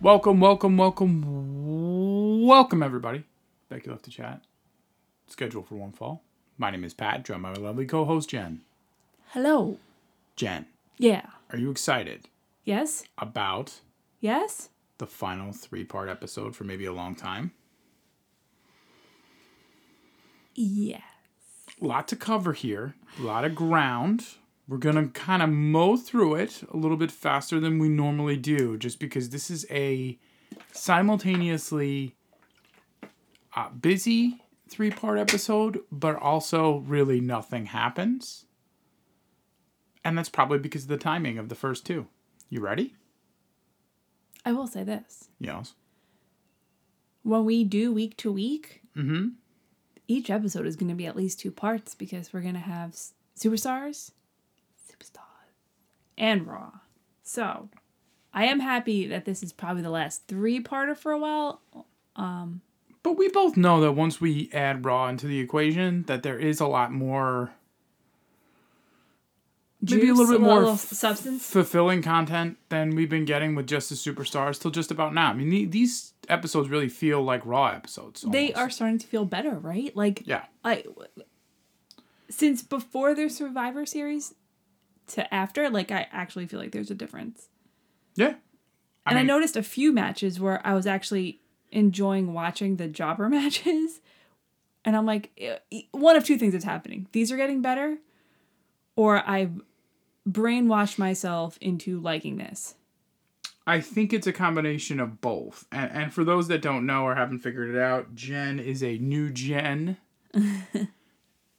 Welcome everybody. Thank you left the chat. Schedule for one fall. My name is Pat, joined by my lovely co-host Jen. Hello. Jen. Yeah. Are you excited? Yes. About? Yes. The final three-part episode for maybe a long time? Yes. A lot to cover here. A lot of ground. We're going to kind of mow through it a little bit faster than we normally do, just because this is a simultaneously busy three-part episode, but also really nothing happens. And that's probably because of the timing of the first two. You ready? I will say this. Yes. When we do week to week, each episode is going to be at least two parts because we're going to have Superstars and Raw. So, I am happy that this is probably the last three-parter for a while. But we both know that once we add Raw into the equation, that there is a lot more, maybe a little bit more substance, fulfilling content than we've been getting with just the Superstars till just about now. I mean, these episodes really feel like Raw episodes. Almost. They are starting to feel better, right? Like, yeah. Since before their Survivor Series to after, like, I actually feel like there's a difference. Yeah. I mean, I noticed a few matches where I was actually enjoying watching the jobber matches. And I'm like, one of two things is happening. These are getting better, or I've brainwashed myself into liking this. I think it's a combination of both. And for those that don't know or haven't figured it out, Jen is a new Jen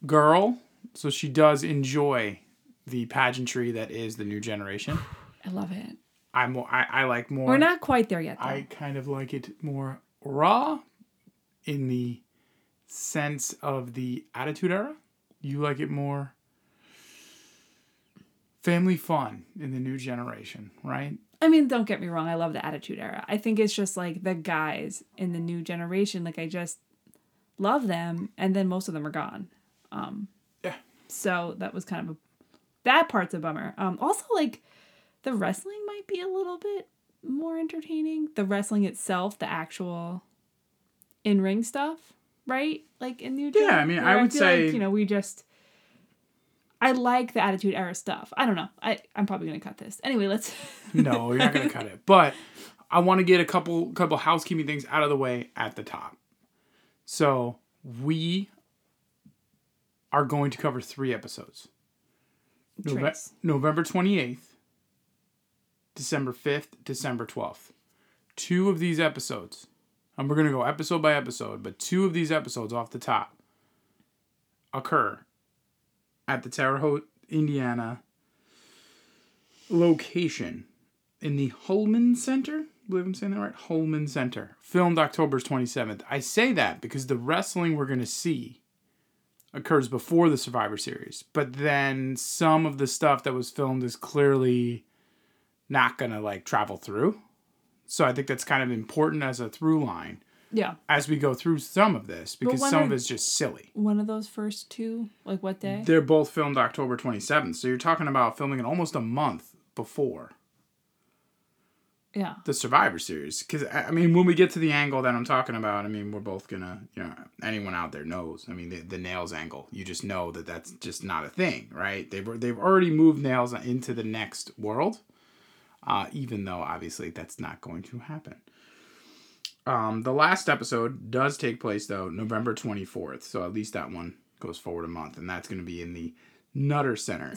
girl. So she does enjoy the pageantry that is the new generation. I love it. I like more. We're not quite there yet, though. I kind of like it more raw in the sense of the Attitude Era. You like it more family fun in the new generation, right? I mean, don't get me wrong. I love the Attitude Era. I think it's just like the guys in the new generation. Like, I just love them. And then most of them are gone. Yeah. So that was kind of a... That part's a bummer. Also, like, the wrestling might be a little bit more entertaining. The wrestling itself, the actual in-ring stuff, right? Like, in New Japan. Yeah, I mean, I would say... Like, you know, we just... I like the Attitude Era stuff. I don't know. I'm probably going to cut this. Anyway, let's... No, you're not going to cut it. But I want to get a couple housekeeping things out of the way at the top. So, we are going to cover three episodes. November 28th, December 5th, December 12th. Two of these episodes, and we're going to go episode by episode, but two of these episodes off the top occur at the Terre Haute, Indiana location in the Holman Center. I believe I'm saying that right. Holman Center. Filmed October 27th. I say that because the wrestling we're going to see occurs before the Survivor Series. But then some of the stuff that was filmed is clearly not going to, like, travel through. So I think that's kind of important as a through line. Yeah. As we go through some of this, because some of it's just silly. One of those first two? Like, what day? They're both filmed October 27th. So you're talking about filming it almost a month before. Yeah. The Survivor Series. Because, I mean, when we get to the angle that I'm talking about, I mean, we're both going to, you know, anyone out there knows. I mean, the Nails angle. You just know that that's just not a thing, right? They've already moved Nails into the next world, even though, obviously, that's not going to happen. The last episode does take place, though, November 24th. So at least that one goes forward a month. And that's going to be in the Nutter Center.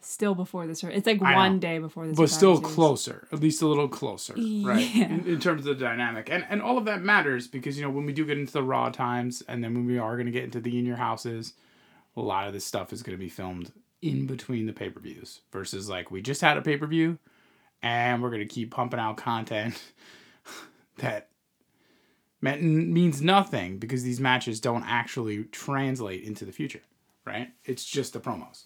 Still before this. It's like one day before this. But still closer. At least a little closer. Right? Yeah. In terms of the dynamic. And all of that matters because, you know, when we do get into the Raw times and then when we are going to get into the In Your Houses, a lot of this stuff is going to be filmed in between the pay-per-views versus, like, we just had a pay-per-view and we're going to keep pumping out content that means nothing because these matches don't actually translate into the future, right? It's just the promos.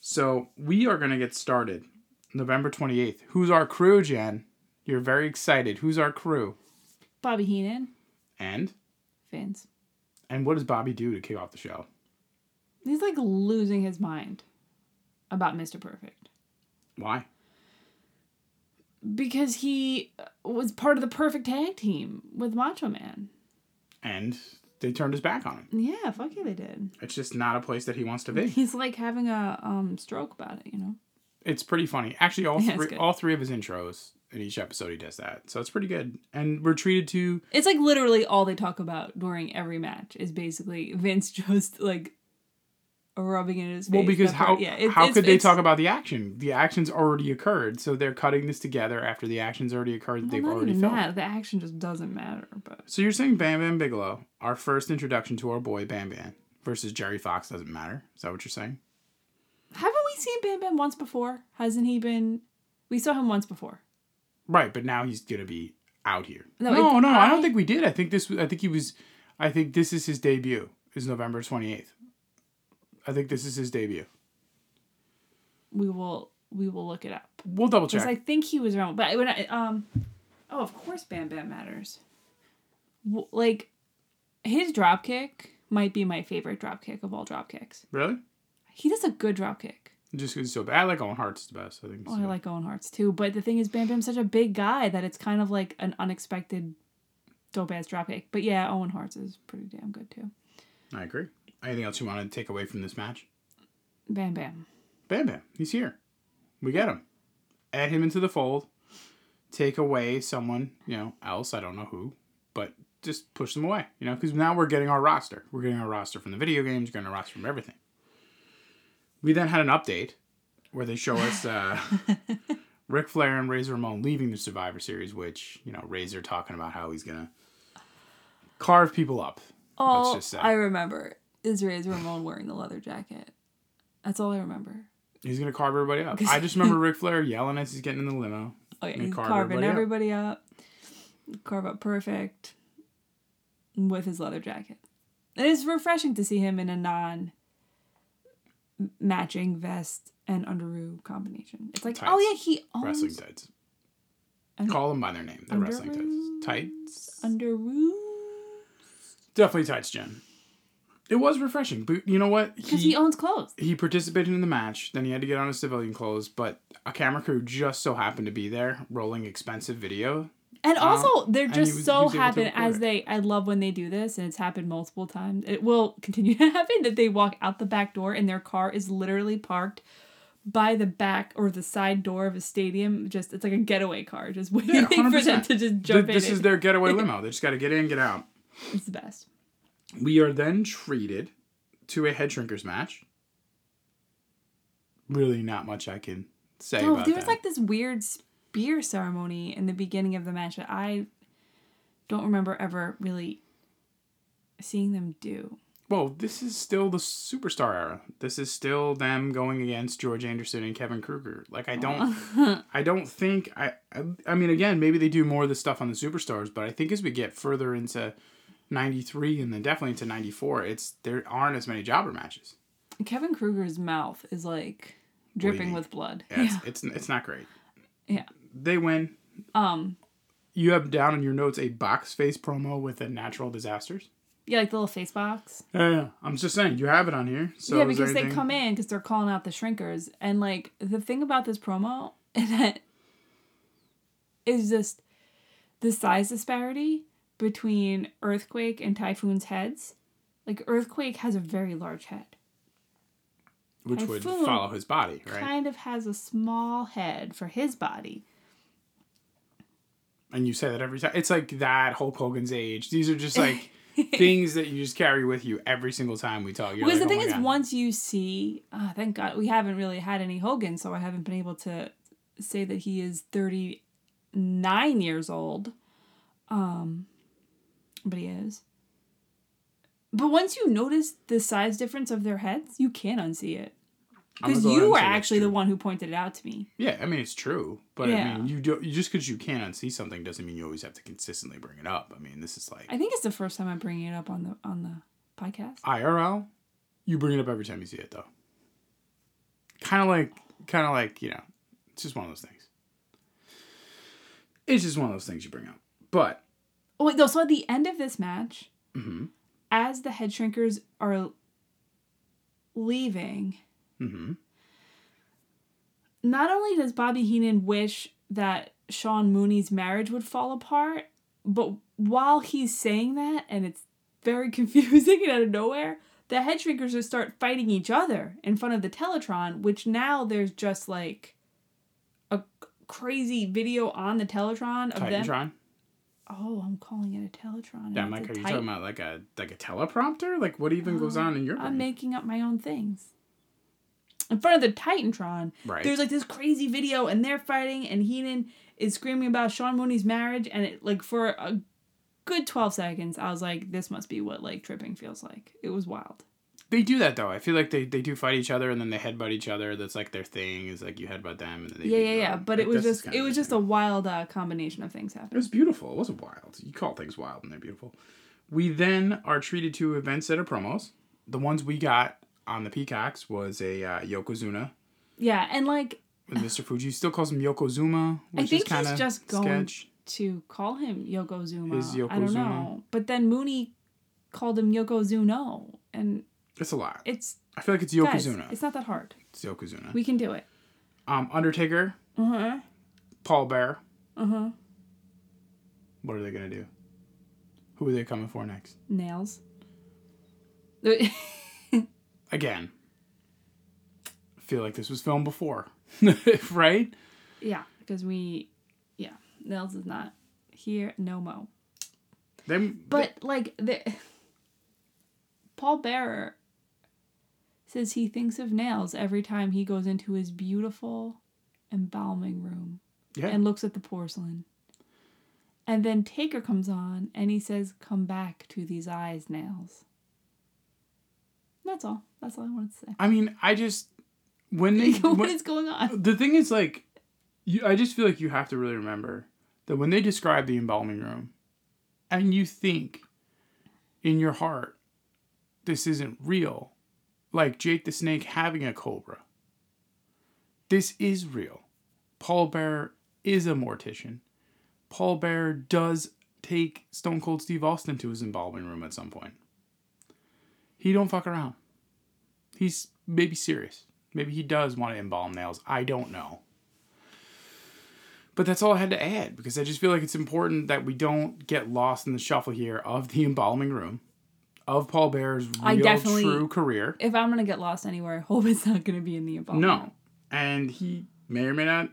So we are going to get started November 28th. Who's our crew, Jen? You're very excited. Who's our crew? Bobby Heenan. And? Vince. And what does Bobby do to kick off the show? He's, like, losing his mind about Mr. Perfect. Why? because he was part of the perfect tag team with Macho Man. And they turned his back on him. Yeah, fuck yeah, they did. It's just not a place that he wants to be. He's like having a stroke about it, you know? It's pretty funny. Actually, all three of his intros in each episode, he does that. So it's pretty good. And we're treated to... It's like literally all they talk about during every match is basically Vince just like rubbing it in his face. Well, because how could they talk about the action? The action's already occurred. So they're cutting this together after the action's already occurred. Well, they've already filmed. The action just doesn't matter. But so you're saying Bam Bam Bigelow, our first introduction to our boy Bam Bam, versus Jerry Fox doesn't matter? Is that what you're saying? Haven't we seen Bam Bam once before? Hasn't he been... We saw him once before. Right, but now he's going to be out here. No, I don't think we did. I think this is his debut. It's November 28th. I think this is his debut. We will look it up. We'll double check. Because I think he was wrong. But when I of course Bam Bam matters. Like, his dropkick might be my favorite dropkick of all dropkicks. Really? He does a good dropkick. Just because he's so bad. I like Owen Hart's the best. I think. I like Owen Hart's too. But the thing is, Bam Bam's such a big guy that it's kind of like an unexpected dope-ass dropkick. But yeah, Owen Hart's is pretty damn good too. I agree. Anything else you want to take away from this match? Bam Bam. Bam Bam. He's here. We get him. Add him into the fold. Take away someone, else. I don't know who. But just push them away. Because now we're getting our roster. We're getting our roster from the video games. We're getting our roster from everything. We then had an update where they show us Ric Flair and Razor Ramon leaving the Survivor Series, which, Razor talking about how he's going to carve people up. All let's just say. I remember is Razor Ramon wearing the leather jacket. That's all I remember. He's going to carve everybody up. I just remember Ric Flair yelling as he's getting in the limo. Oh, yeah, he's carving everybody up. Carve up perfect with his leather jacket. It is refreshing to see him in a matching vest and underoos combination. It's like, tights. Oh yeah, he owns... Wrestling tights. Call them by their name. They're wrestling tights. Tights. Underoos. Definitely tights, Jen. It was refreshing, but you know what? Because he owns clothes. He participated in the match, then he had to get on his civilian clothes, but a camera crew just so happened to be there, rolling expensive video. And also, they're just so happy as they... I love when they do this, and it's happened multiple times. It will continue to happen that they walk out the back door and their car is literally parked by the back or the side door of a stadium. Just, it's like a getaway car, just waiting for them to just jump in. This is their getaway limo. They just got to get in, get out. It's the best. We are then treated to a Head Shrinkers match. Really not much I can say about that. There was like this weird... beer ceremony in the beginning of the match that I don't remember ever really seeing them do. Well, this is still the Superstar era. This is still them going against George Anderson and Kevin Kruger. Like, I mean, again, maybe they do more of the stuff on the Superstars, but I think as we get further into 93 and then definitely into 94, there aren't as many jobber matches. Kevin Kruger's mouth is like dripping with blood. Yeah, yeah. It's not great. Yeah. They win. You have down in your notes a box face promo with the Natural Disasters. Yeah, like the little face box. Yeah. I'm just saying, you have it on here. So yeah, because they come in because they're calling out the Shrinkers. And like the thing about this promo is that is just the size disparity between Earthquake and Typhoon's heads. Like Earthquake has a very large head. Which would follow his body, right? Kind of has a small head for his body. And you say that every time. It's like that, Hulk Hogan's age. These are just like things that you just carry with you every single time we talk. Because the thing is, once you see, thank God, we haven't really had any Hogan, so I haven't been able to say that he is 39 years old. But he is. But once you notice the size difference of their heads, you can't unsee it. Because you were actually the one who pointed it out to me. Yeah, I mean, it's true. But yeah. I mean, just because you can't unsee something doesn't mean you always have to consistently bring it up. I mean, this is like... I think it's the first time I'm bringing it up on the podcast. IRL, you bring it up every time you see it, though. Kind of like, it's just one of those things. It's just one of those things you bring up. But... Oh, wait, no, so at the end of this match... Mm-hmm. As the Head Shrinkers are leaving, mm-hmm. Not only does Bobby Heenan wish that Sean Mooney's marriage would fall apart. But while he's saying that, and it's very confusing and out of nowhere, the Head Shrinkers just start fighting each other in front of the Teletron, which now there's just like a crazy video on the Teletron of Titantron. Them. Oh, I'm calling it a Teletron. Yeah, like, are you talking about like a teleprompter? Like, what even goes on in your brain? I'm making up my own things. In front of the Titantron, right. There's like this crazy video, and they're fighting, and Heenan is screaming about Sean Mooney's marriage, and it like for a good 12 seconds, I was like, this must be what like tripping feels like. It was wild. They do that though. I feel like they do fight each other, and then they headbutt each other. That's like their thing. Is like you headbutt them, and then they yeah. But like, it was just a wild combination of things happening. It was beautiful. It wasn't wild. You call things wild, and they're beautiful. We then are treated to events that are promos. The ones we got on the Peacocks was a Yokozuna. Yeah, and like with Mr. Fuji still calls him Yokozuma. Which I think is kinda he's just going to call him Yokozuna. Is Yokozuna? I don't know. But then Mooney called him Yokozuno, and. It's a lot. I feel like it's Yokozuna. Guys, it's not that hard. It's Yokozuna. We can do it. Undertaker. Uh-huh. Paul Bearer. Uh-huh. What are they going to do? Who are they coming for next? Nails. Again. I feel like this was filmed before. Right? Yeah. Because Nails is not here. No mo. Paul Bearer says he thinks of Nails every time he goes into his beautiful embalming room and looks at the porcelain. And then Taker comes on and he says, "Come back to these eyes, Nails." That's all. That's all I wanted to say. I mean, what is going on? The thing is, like, I just feel like you have to really remember that when they describe the embalming room, and you think in your heart, this isn't real. Like Jake the Snake having a cobra. This is real. Paul Bearer is a mortician. Paul Bearer does take Stone Cold Steve Austin to his embalming room at some point. He don't fuck around. He's maybe serious. Maybe he does want to embalm Nails. I don't know. But that's all I had to add, because I just feel like it's important that we don't get lost in the shuffle here of the embalming room. Of Paul Bearer's real, true career. If I'm going to get lost anywhere, I hope it's not going to be in the involvement. No. And he may or may not,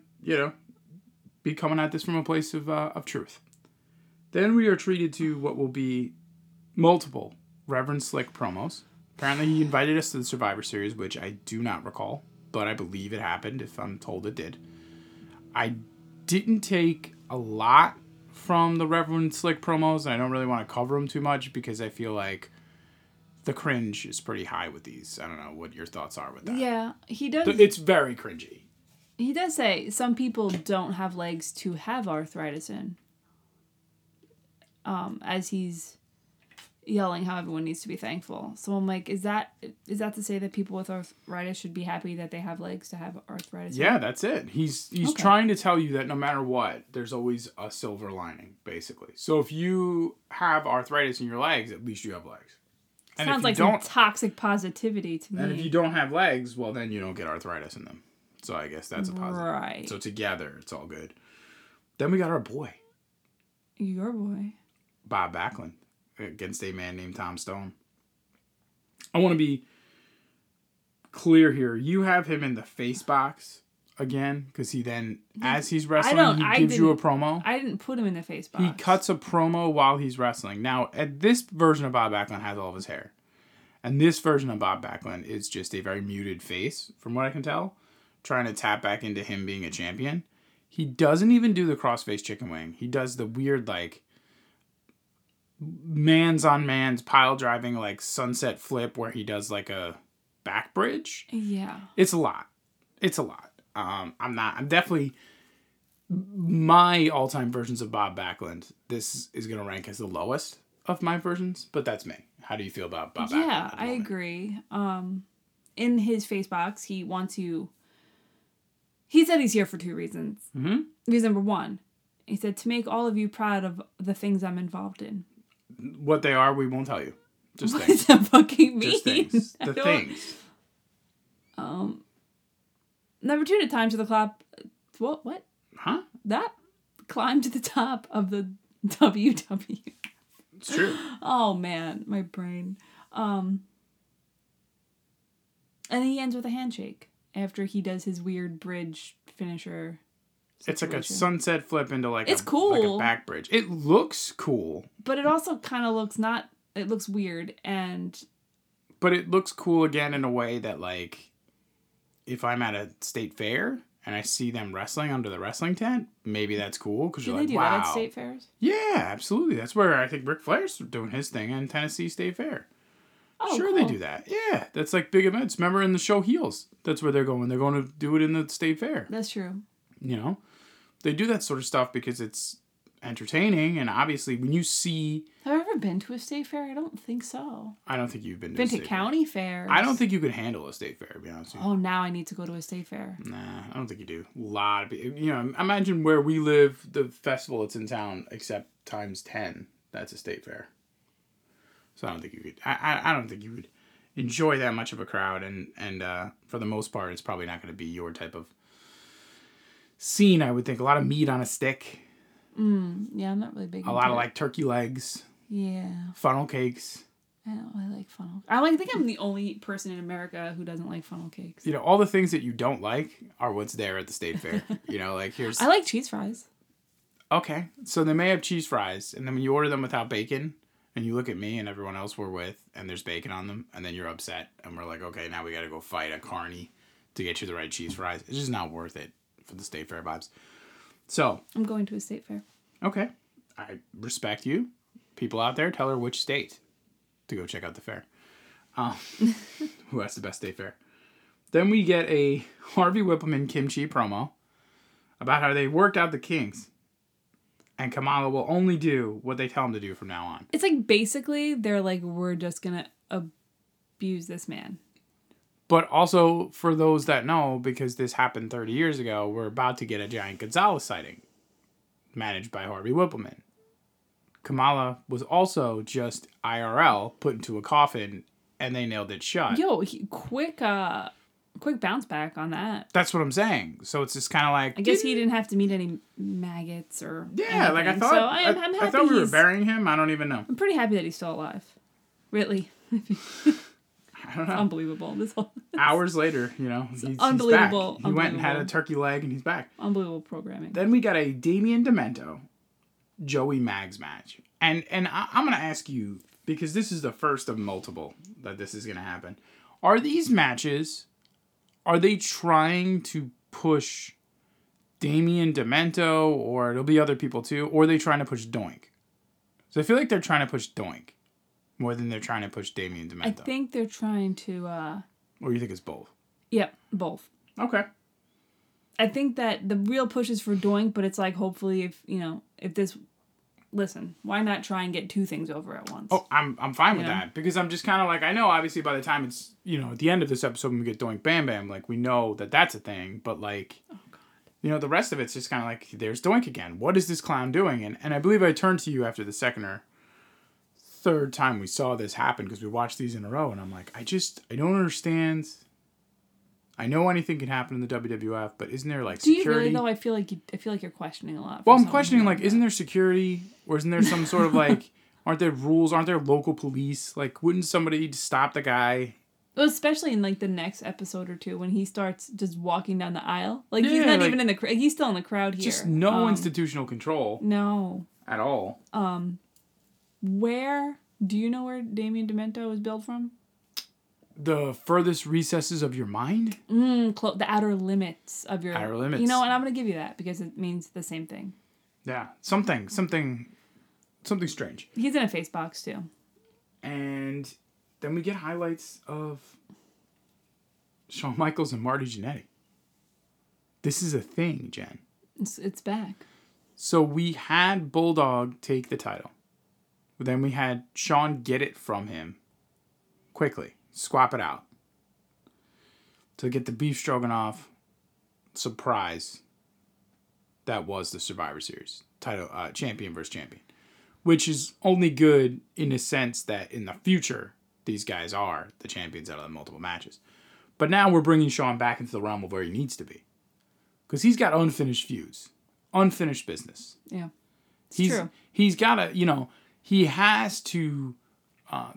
be coming at this from a place of truth. Then we are treated to what will be multiple Reverend Slick promos. Apparently he invited us to the Survivor Series, which I do not recall. But I believe it happened, if I'm told it did. I didn't take a lot from the Reverend Slick promos, and I don't really want to cover them too much, because I feel like the cringe is pretty high with these. I don't know what your thoughts are with that. Yeah, he does. It's very cringy. He does say some people don't have legs to have arthritis in. As he's yelling how everyone needs to be thankful. So I'm like, is that to say that people with arthritis should be happy that they have legs to have arthritis? Yeah, that's it. He's trying to tell you that no matter what, there's always a silver lining, basically. So if you have arthritis in your legs, at least you have legs. And sounds like some toxic positivity to me. And if you don't have legs, well, then you don't get arthritis in them. So I guess that's a positive. Right. So together, it's all good. Then we got our boy. Your boy. Bob Backlund against a man named Tom Stone. I want to be clear here. You have him in the face box again, because he then, as he's wrestling, he gives you a promo. I didn't put him in the face box. He cuts a promo while he's wrestling. Now, at this version of Bob Backlund has all of his hair. And this version of Bob Backlund is just a very muted face, from what I can tell, trying to tap back into him being a champion. He doesn't even do the crossface chicken wing. He does the weird, like, man's on man's pile driving, like, sunset flip where he does, like, a back bridge. Yeah. It's a lot. I'm definitely, my all-time versions of Bob Backlund, this is going to rank as the lowest of my versions, but that's me. How do you feel about Bob Backlund? Yeah, I agree. In his face box, he said he's here for two reasons. Mm-hmm. Reason number one, he said, to make all of you proud of the things I'm involved in. What they are, we won't tell you. Just what things. What does that fucking mean? Just things. The things. Number two, to time to the clock. What? Huh? That? climbed to the top of the WW. It's true. Oh, man, my brain. And he ends with a handshake after he does his weird bridge finisher situation. It's like a sunset flip into like, it's cool. Like a back bridge. It looks cool. But it also kind of looks not... It looks weird and... But it looks cool again in a way that like... If I'm at a state fair and I see them wrestling under the wrestling tent, maybe that's cool because you're like, wow. Do they do that at state fairs? Yeah, absolutely. That's where I think Ric Flair's doing his thing in Tennessee State Fair. Oh, sure, cool. They do that. Yeah, that's like big events. Remember in the show Heels? That's where they're going. They're going to do it in the state fair. That's true. You know? They do that sort of stuff because it's entertaining and obviously when you see... Have I ever been to a state fair? I don't think so. I don't think you've been to a state fair. Been to county fairs. I don't think you could handle a state fair, to be honest with you. Oh, now I need to go to a state fair. Nah, I don't think you do. A lot of people... You know, imagine where we live, the festival that's in town, except times 10. That's a state fair. So I don't think you could... I don't think you would enjoy that much of a crowd and for the most part, it's probably not going to be your type of scene, I would think. A lot of meat on a stick. Yeah, I'm not really big into it. A lot of, like, turkey legs. Yeah. Funnel cakes. I don't really like funnel. I think I'm the only person in America who doesn't like funnel cakes. You know, all the things that you don't like are what's there at the state fair. You know, like, here's... I like cheese fries. Okay. So they may have cheese fries, and then when you order them without bacon, and you look at me and everyone else we're with, and there's bacon on them, and then you're upset, and we're like, okay, now we gotta go fight a carny to get you the right cheese fries. It's just not worth it for the state fair vibes. So... I'm going to a state fair. Okay. I respect you. People out there, tell her which state to go check out the fair. Who has the best state fair? Then we get a Harvey Wippleman kimchi promo about how they worked out the kinks, and Kamala will only do what they tell him to do from now on. It's like basically they're like, we're just going to abuse this man. But also, for those that know, because this happened 30 years ago, we're about to get a giant Gonzalez sighting managed by Harvey Wippleman. Kamala was also just IRL put into a coffin, and they nailed it shut. Yo, quick bounce back on that. That's what I'm saying. So it's just kind of like... I guess he didn't have to meet any maggots or... Yeah, anything. Like I thought... So I'm happy I thought we were burying him. I don't even know. I'm pretty happy that he's still alive. Really. I don't know. It's unbelievable. This whole hours later, you know, he's unbelievable. He's back. He went and had a turkey leg, and he's back. Unbelievable programming. Then we got a Damien Demento, Joey Maggs match, and I'm gonna ask you because this is the first of multiple that this is gonna happen. Are these matches? Are they trying to push Damien Demento, or it'll be other people too, or are they trying to push Doink? So I feel like they're trying to push Doink. More than they're trying to push Damien Demento. I think they're trying to... Or you think it's both? Yeah, both. Okay. I think that the real push is for Doink, but it's like, hopefully, if this... Listen, why not try and get two things over at once? Oh, I'm fine with that. Because I'm just kind of like, I know, obviously, by the time it's, at the end of this episode when we get Doink Bam Bam, like, we know that that's a thing, but like... Oh, God. The rest of it's just kind of like, there's Doink again. What is this clown doing? And I believe I turned to you after the third time we saw this happen because we watched these in a row and I'm like, I don't understand. I know anything can happen in the WWF, but isn't there like security? Do you really though? I feel like you're questioning a lot. Well, I'm questioning like, isn't there security or isn't there some sort of like, aren't there rules? Aren't there local police? Like, wouldn't somebody stop the guy? Well, especially in like the next episode or two when he starts just walking down the aisle. Like he's not even in the he's still in the crowd here. Just no institutional control. No. At all. Where do you know where Damien Demento is billed from? The furthest recesses of your mind? The outer limits of your... Outer limits. And I'm going to give you that because it means the same thing. Yeah. Something strange. He's in a face box too. And then we get highlights of Shawn Michaels and Marty Jannetty. This is a thing, Jen. It's back. So we had Bulldog take the title. Then we had Shawn get it from him quickly. Swap it out. To get the beef stroganoff surprise. That was the Survivor Series title, champion versus champion. Which is only good in the sense that in the future, these guys are the champions out of the multiple matches. But now we're bringing Shawn back into the realm of where he needs to be. Because he's got unfinished feuds. unfinished business. Yeah, it's true. He's got to, he has to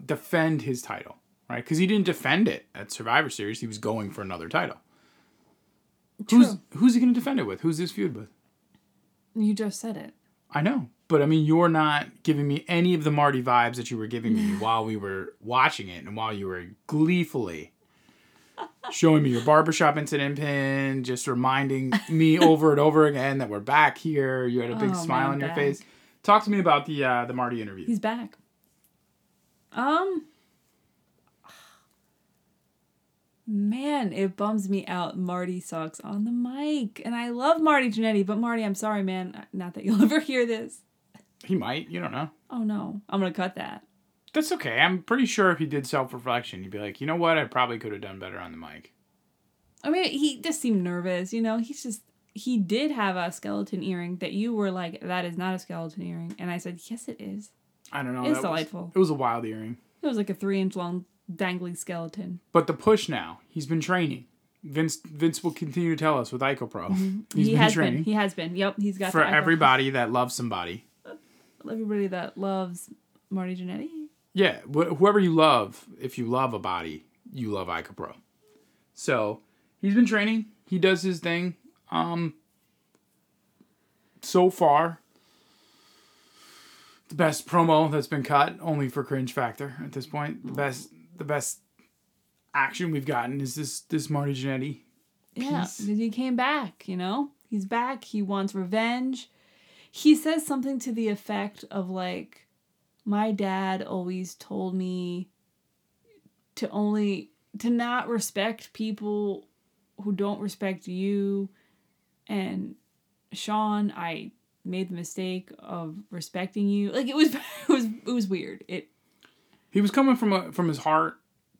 defend his title, right? Because he didn't defend it at Survivor Series. He was going for another title. True. Who's he going to defend it with? Who's this feud with? You just said it. I know. But, you're not giving me any of the Marty vibes that you were giving me while we were watching it and while you were gleefully showing me your barbershop incident pin, just reminding me over and over again that we're back here. You had a big smile on your face. Talk to me about the Marty interview. He's back. Man, it bums me out. Marty sucks on the mic. And I love Marty Jannetty, but Marty, I'm sorry, man. Not that you'll ever hear this. He might. You don't know. Oh, no. I'm going to cut that. That's okay. I'm pretty sure if he did self-reflection, he'd be like, you know what? I probably could have done better on the mic. I mean, he just seemed nervous. He did have a skeleton earring that you were like, that is not a skeleton earring. And I said, yes, it is. I don't know. It's delightful. It was a wild earring. It was like a 3-inch long dangling skeleton. But the push now. He's been training. Vince will continue to tell us with IcoPro. Mm-hmm. He's been training. He has been. Yep. He's got for everybody that loves somebody. Everybody that loves Marty Jannetty. Yeah. Whoever you love, if you love a body, you love IcoPro. So he's been training. He does his thing. So far, the best promo that's been cut, only for cringe factor at this point. The best action we've gotten is this Marty Jannetty piece. Yeah, because he came back, He's back. He wants revenge. He says something to the effect of, like, my dad always told me to not respect people who don't respect you. And Sean, I made the mistake of respecting you. Like, it was weird. He was coming from his heart,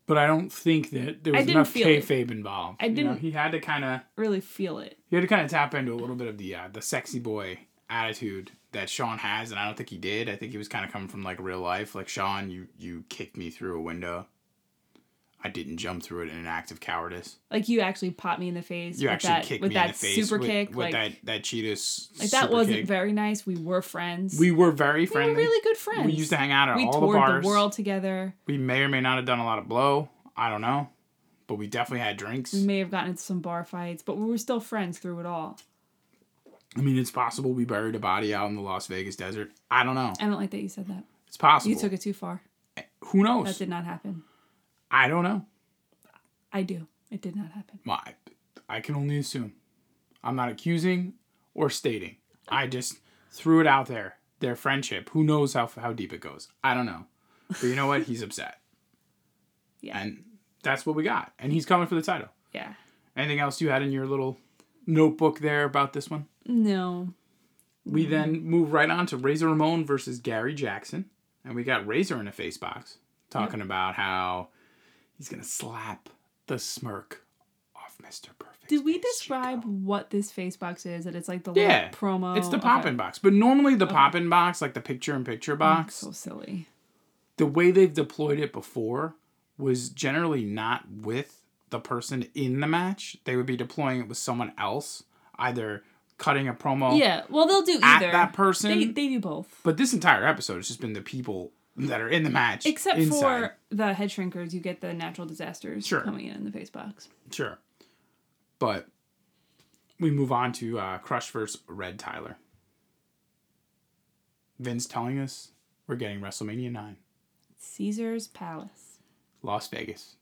but I don't think that there was enough kayfabe involved. I didn't. He had to kind of really feel it. He had to kind of tap into a little bit of the sexy boy attitude that Sean has, and I don't think he did. I think he was kind of coming from like real life. Like, Sean, you kicked me through a window. I didn't jump through it in an act of cowardice. Like, you actually popped me in the face. You actually kicked me in the face super kick, with that Cheetah's super kick. Like, that wasn't very nice. We were friends. We were very friendly. We were really good friends. We used to hang out at all the bars. We toured the world together. We may or may not have done a lot of blow. I don't know. But we definitely had drinks. We may have gotten into some bar fights, but we were still friends through it all. I mean, it's possible we buried a body out in the Las Vegas desert. I don't know. I don't like that you said that. It's possible. You took it too far. Who knows? That did not happen. I don't know. I do. It did not happen. Well, I can only assume. I'm not accusing or stating. I just threw it out there. Their friendship. Who knows how deep it goes? I don't know. But you know what? He's upset. Yeah. And that's what we got. And he's coming for the title. Yeah. Anything else you had in your little notebook there about this one? No. We then move right on to Razor Ramon versus Gary Jackson. And we got Razor in a face box talking about how he's going to slap the smirk off Mr. Perfect. Did we describe what this face box is? That it's like the little promo? It's the pop-in box. But normally the pop-in box, like the picture-in-picture box. So silly. The way they've deployed it before was generally not with the person in the match. They would be deploying it with someone else. Either cutting a promo. Yeah, well, they'll do either. At that person. They do both. But this entire episode has just been the people that are in the match. Except inside. For the Head Shrinkers, you get the Natural Disasters coming in the face box. Sure. But we move on to Crush versus Red Tyler. Vince telling us we're getting WrestleMania 9. Caesar's Palace. Las Vegas.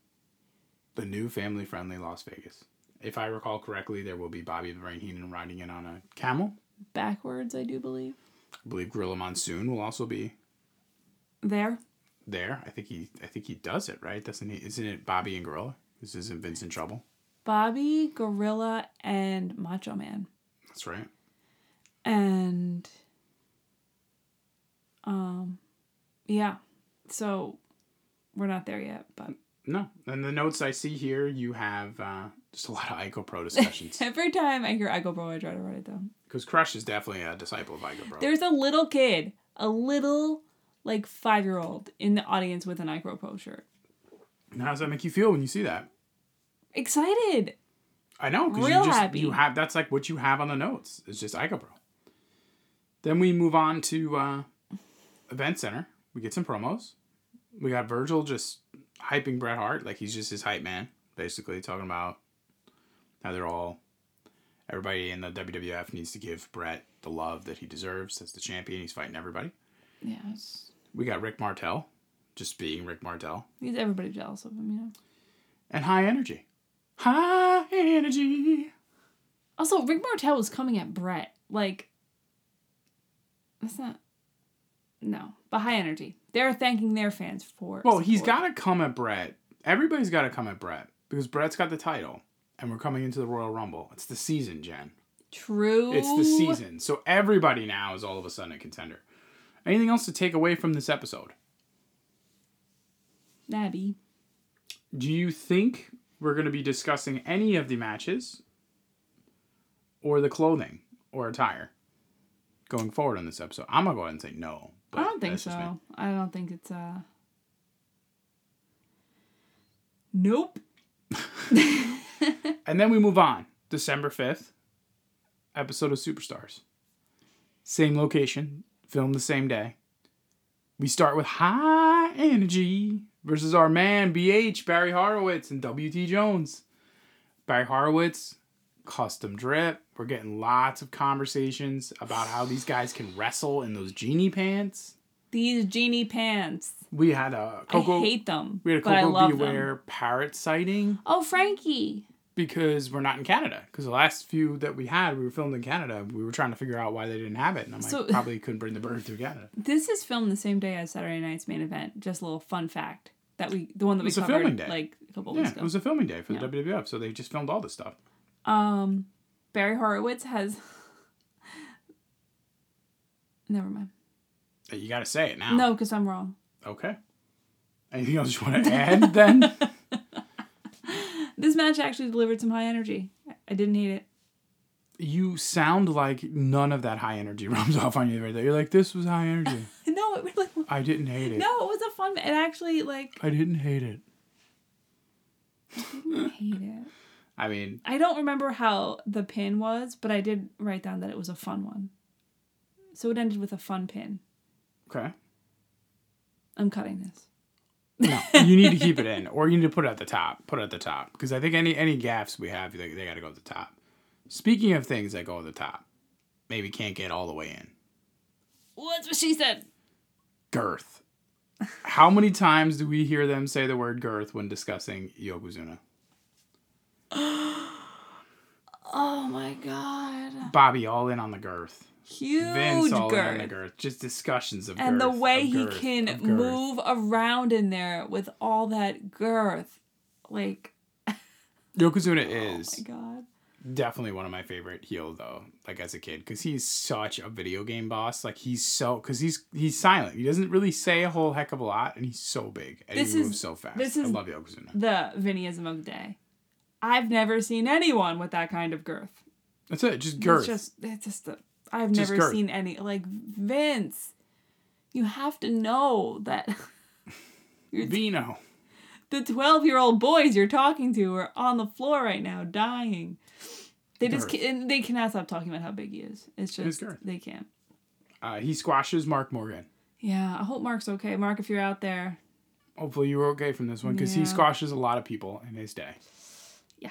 The new family-friendly Las Vegas. If I recall correctly, there will be Bobby the Brain Heenan riding in on a camel. Backwards, I do believe. I believe Gorilla Monsoon will also be There. I think he does it, right? Doesn't he? Isn't it Bobby and Gorilla? This isn't Vince in trouble. Bobby, Gorilla, and Macho Man. That's right. And yeah. So we're not there yet, but no. And the notes I see here, you have just a lot of IcoPro discussions. Every time I hear IcoPro, I try to write it down. Because Crush is definitely a disciple of IcoPro. There's a little kid, like 5-year-old in the audience with an IcoPro shirt. Now, how does that make you feel when you see that? Excited. I know. Real happy. That's like what you have on the notes. It's just IcoPro. Then we move on to Event Center. We get some promos. We got Virgil just hyping Bret Hart. Like, he's just his hype man, basically, talking about how they're all... Everybody in the WWF needs to give Bret the love that he deserves. That's the champion. He's fighting everybody. Yes. We got Rick Martel, just being Rick Martel. He's everybody jealous of him, you know. And High Energy. High Energy. Also, Rick Martel was coming at Bret. Like, that's not... No. But High Energy. They're thanking their fans for... Well, he's got to come at Bret. Everybody's got to come at Bret. Because Bret's got the title. And we're coming into the Royal Rumble. It's the season, Jen. True. It's the season. So everybody now is all of a sudden a contender. Anything else to take away from this episode? Abby. Do you think we're going to be discussing any of the matches or the clothing or attire going forward on this episode? I'm going to go ahead and say no. I don't think so. I don't think it's... Nope. And then we move on. December 5th, episode of Superstars. Same location, filmed the same day. We start with High Energy versus our man, BH, Barry Horowitz, and WT Jones. Barry Horowitz, custom drip. We're getting lots of conversations about how these guys can wrestle in those genie pants. These genie pants. We had a Coco... I hate them, we had a Coco Beware parrot sighting. Oh, Frankie. Because we're not in Canada. Because the last few that we had, we were filmed in Canada. We were trying to figure out why they didn't have it. And I'm like, probably couldn't bring the bird through Canada. This is filmed the same day as Saturday Night's Main Event. Just a little fun fact. The one that we covered like a couple weeks ago. It was a filming day for the WWF. So they just filmed all this stuff. Barry Horowitz has... Never mind. You got to say it now. No, because I'm wrong. Okay. Anything else you want to add then? This match actually delivered some high energy. I didn't hate it. You sound like none of that high energy rubs off on you right there. You're like, this was high energy. No, it really wasn't. I didn't hate it. No, it was a fun... It actually, like... I didn't hate it. I didn't hate it. I mean... I don't remember how the pin was, but I did write down that it was a fun one. So it ended with a fun pin. Okay. I'm cutting this. No, you need to keep it in, or you need to put it at the top. Put it at the top, because I think any gaffes we have, they got to go at the top. Speaking of things that go at the top, maybe can't get all the way in. Well, that's what she said. Girth. How many times do we hear them say the word girth when discussing Yokozuna? Oh my God. Bobby, all in on the girth. Huge Vince all girth. In the girth. Just discussions of and girth. And the way girth, he can move around in there with all that girth. Like... Yokozuna is... Oh my God. Definitely one of my favorite heel, though. Like, as a kid. Because he's such a video game boss. Like, he's so... Because he's silent. He doesn't really say a whole heck of a lot. And he's so big. And he moves so fast. I love Yokozuna. The Vinnyism of the day. I've never seen anyone with that kind of girth. That's it. Just girth. It's just I've just never seen any... Like, Vince, you have to know that... Vino. The 12-year-old boys you're talking to are on the floor right now, dying. They just they cannot stop talking about how big he is. It's just... They can't. He squashes Mark Morgan. Yeah, I hope Mark's okay. Mark, if you're out there... Hopefully you were okay from this one, because he squashes a lot of people in his day. Yeah.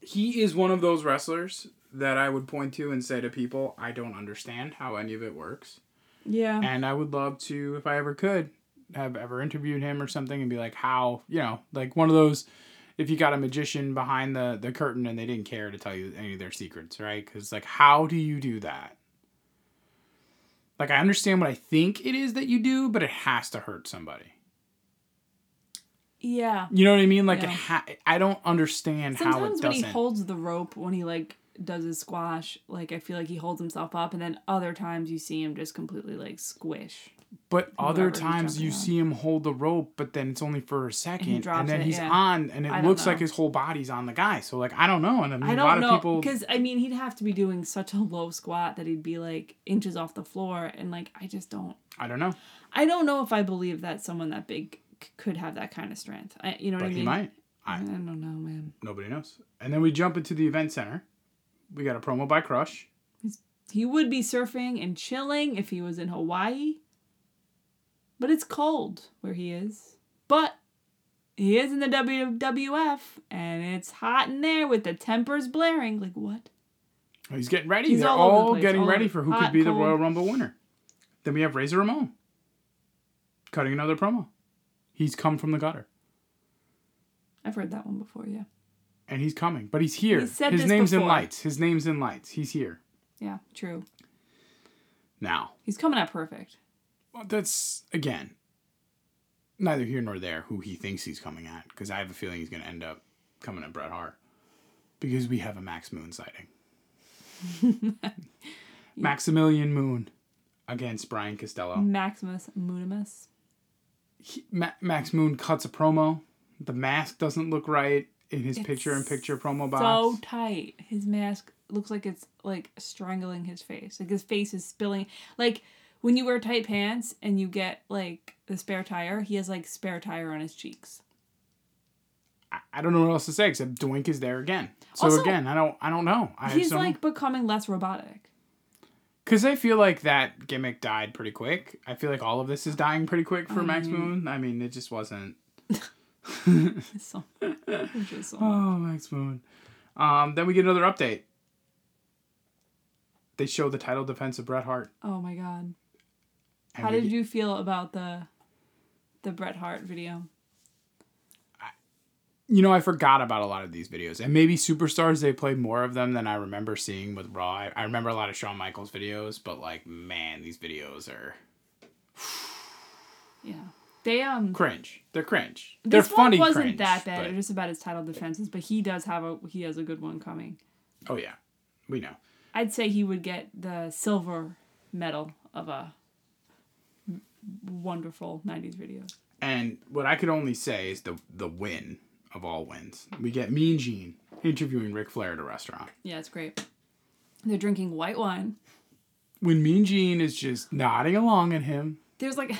He is one of those wrestlers... that I would point to and say to people, I don't understand how any of it works. Yeah. And I would love to, if I ever could, have ever interviewed him or something and be like, how, you know, like one of those, if you got a magician behind the curtain and they didn't care to tell you any of their secrets, right? Because, like, how do you do that? Like, I understand what I think it is that you do, but it has to hurt somebody. Yeah. You know what I mean? Like, I don't understand sometimes how it doesn't. Sometimes when he holds the rope, when he, like, does his squash, like I feel like he holds himself up, and then other times you see him just completely like squish. But other times you see him hold the rope, but then it's only for a second, and then he's on, and it looks like his whole body's on the guy. So like I don't know, and I mean, a lot of people because I mean he'd have to be doing such a low squat that he'd be like inches off the floor, and like I just don't. I don't know. I don't know if I believe that someone that big could have that kind of strength. You know what I mean? He might. I don't know, man. Nobody knows. And then we jump into the event center. We got a promo by Crush. He's He would be surfing and chilling if he was in Hawaii. But it's cold where he is. But he is in the WWF, and it's hot in there with the tempers blaring. Like, what? He's getting ready. They're all getting ready for who could be the Royal Rumble winner. Then we have Razor Ramon cutting another promo. He's come from the gutter. I've heard that one before, yeah. And he's coming, but he's here. His name's in lights. His name's in lights. He's here. Yeah, true. Now. He's coming out perfect. Well, that's, again, neither here nor there who he thinks he's coming at, because I have a feeling he's going to end up coming at Bret Hart, because we have a Max Moon sighting. Maximilian Moon against Brian Costello. Maximus Moonimus. Max Moon cuts a promo. The mask doesn't look right in his picture-in-picture promo box. So tight. His mask looks like it's like strangling his face. Like his face is spilling. Like when you wear tight pants and you get like the spare tire, he has like spare tire on his cheeks. I don't know what else to say except Doink is there again. So also, again, I don't know. He's like becoming less robotic. Because I feel like that gimmick died pretty quick. I feel like all of this is dying pretty quick for Max Moon. I mean, it just wasn't. It's so oh, Max Moon. Then we get another update. They show the title defense of Bret Hart. Oh my God. And how did you feel about the Bret Hart video? I forgot about a lot of these videos. And maybe Superstars, they played more of them than I remember seeing with Raw. I remember a lot of Shawn Michaels videos, but, like, man, these videos are... yeah. They, cringe. They're cringe. They're funny cringe. This one wasn't that bad. But... it was just about his title defenses, but he does have a good one coming. Oh, yeah. We know. I'd say he would get the silver medal of a wonderful 90s video. And what I could only say is the win... of all wins. We get Mean Gene interviewing Ric Flair at a restaurant. Yeah, it's great. They're drinking white wine. When Mean Gene is just nodding along at him. There's like...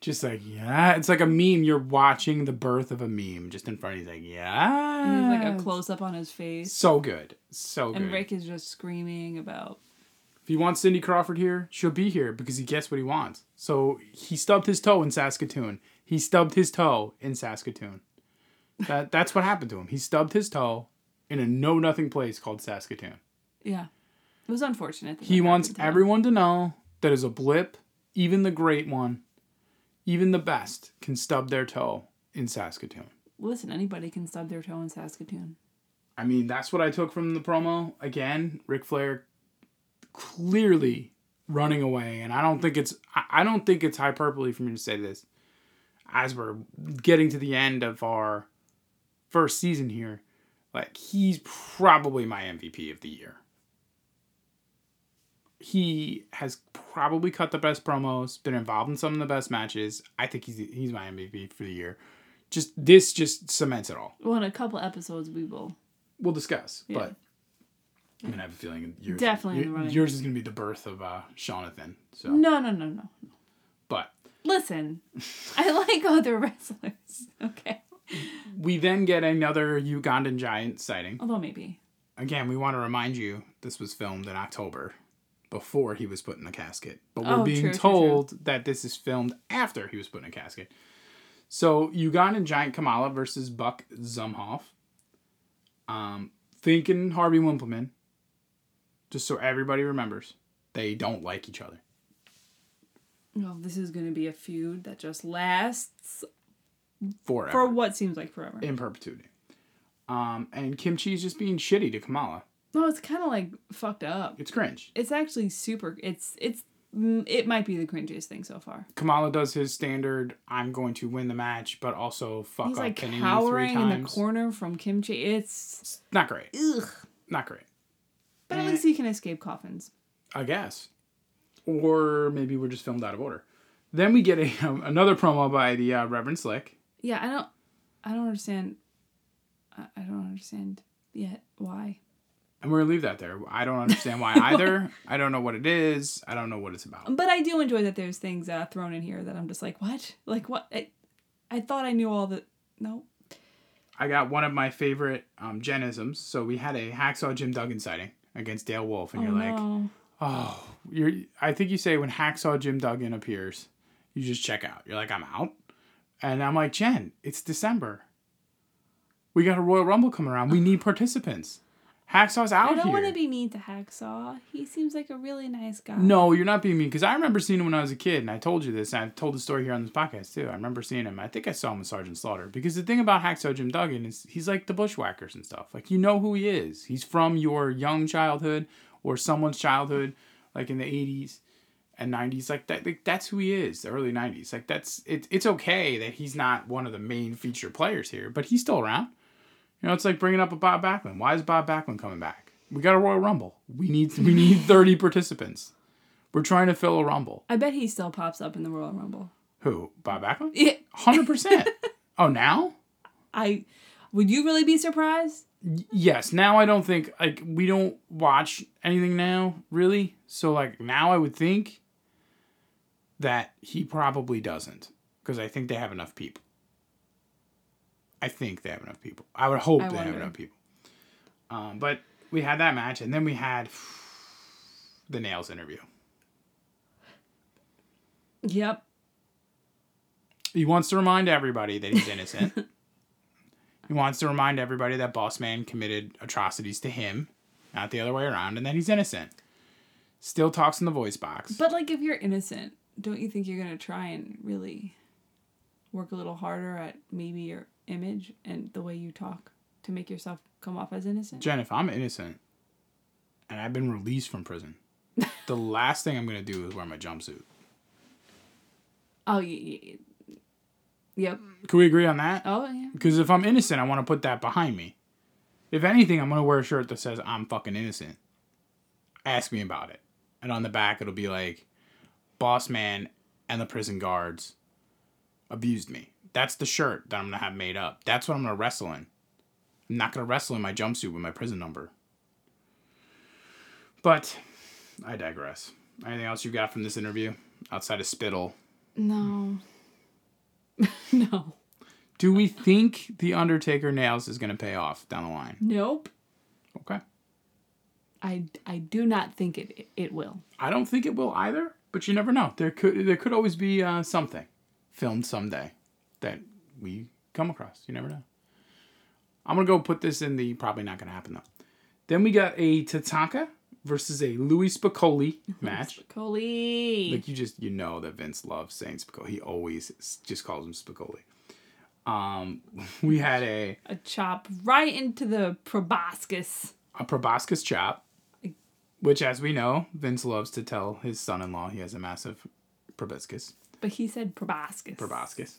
just like, yeah. It's like a meme. You're watching the birth of a meme just in front of you. He's like, yeah. And there's like a close-up on his face. So good. So good. And Rick is just screaming about... if he wants Cindy Crawford here, she'll be here because he gets what he wants. So he stubbed his toe in Saskatoon. He stubbed his toe in Saskatoon. That's what happened to him. He stubbed his toe in a know-nothing place called Saskatoon. Yeah. It was unfortunate. He wants everyone to know that is a blip, even the great one, even the best, can stub their toe in Saskatoon. Listen, anybody can stub their toe in Saskatoon. I mean, that's what I took from the promo. Again, Ric Flair clearly running away, and I don't think it's hyperbole for me to say this. As we're getting to the end of our first season here, like, he's probably my MVP of the year. He has probably cut the best promos, been involved in some of the best matches. I think he's my MVP for the year. This cements it all. Well, in a couple episodes, we'll discuss, yeah. But I mean, I have a feeling yours is going to be the birth of Jonathan. So no. But. Listen, I like other wrestlers, okay? We then get another Ugandan giant sighting. Although maybe. Again, we want to remind you, this was filmed in October, before he was put in the casket. But we're being told that this is filmed after he was put in a casket. So, Ugandan giant Kamala versus Buck Zumhof. Thinking Harvey Wippleman, just so everybody remembers, they don't like each other. Well, this is going to be a feud that just lasts forever. For what seems like forever. In perpetuity. And Kimchi's just being shitty to Kamala. No, it's kind of like fucked up. It's cringe. It's actually super... It might be the cringiest thing so far. Kamala does his standard, I'm going to win the match, but also fuck He's up like Panini 3 times. He's like cowering in the corner from Kimchi. It's not great. Ugh. Not great. But at least he can escape coffins. I guess. Or maybe we're just filmed out of order. Then we get another promo by the Reverend Slick. Yeah, I don't understand. I don't understand yet why. And we're gonna leave that there. I don't understand why either. I don't know what it is. I don't know what it's about. But I do enjoy that there's things thrown in here that I'm just like, what? Like what? I thought I knew all the. No. I got one of my favorite Jenisms. So we had a Hacksaw Jim Duggan sighting against Dale Wolf, and you're like. Oh, I think you say when Hacksaw Jim Duggan appears, you just check out. You're like, I'm out. And I'm like, Jen, it's December. We got a Royal Rumble coming around. We need participants. Hacksaw's out here. I don't want to be mean to Hacksaw. He seems like a really nice guy. No, you're not being mean. Because I remember seeing him when I was a kid. And I told you this. And I've told the story here on this podcast, too. I remember seeing him. I think I saw him with Sergeant Slaughter. Because the thing about Hacksaw Jim Duggan is he's like the Bushwhackers and stuff. Like, you know who he is. He's from your young childhood or someone's childhood, like in the 80s and 90s. Like, that's who he is, the early 90s. Like, it's okay that he's not one of the main feature players here. But he's still around. You know, it's like bringing up a Bob Backlund. Why is Bob Backlund coming back? We got a Royal Rumble. We need 30 participants. We're trying to fill a Rumble. I bet he still pops up in the Royal Rumble. Who? Bob Backlund? Yeah. 100%. Oh, now? Would you really be surprised? Yes. Now I don't think, like, we don't watch anything now, really. So, like, now I would think that he probably doesn't. Because I think they have enough people. I would hope they have enough people. But we had that match, and then we had the Nails interview. Yep. He wants to remind everybody that he's innocent. He wants to remind everybody that Boss Man committed atrocities to him, not the other way around, and that he's innocent. Still talks in the voice box. But, like, if you're innocent, don't you think you're going to try and really work a little harder at maybe your image and the way you talk to make yourself come off as innocent? Jen, if I'm innocent and I've been released from prison, the last thing I'm going to do is wear my jumpsuit. Oh, yeah. Yep. Can we agree on that? Oh, yeah. Because if I'm innocent, I want to put that behind me. If anything, I'm going to wear a shirt that says I'm fucking innocent. Ask me about it. And on the back, it'll be like, Boss Man and the prison guards abused me. That's the shirt that I'm going to have made up. That's what I'm going to wrestle in. I'm not going to wrestle in my jumpsuit with my prison number. But I digress. Anything else you got from this interview? Outside of spittle? No. No. Do we think the Undertaker Nails is going to pay off down the line? Nope. Okay. I do not think it will. I don't think it will either, but you never know. There could always be something filmed someday that we come across. You never know. I'm going to go put this in the probably not going to happen though. Then we got a Tatanka versus a Louis Spicoli match. Spicoli. Like you know that Vince loves saying Spicoli. He always just calls him Spicoli. We had a chop right into the proboscis. A proboscis chop, which as we know, Vince loves to tell his son-in-law he has a massive proboscis. But he said proboscis. Proboscis.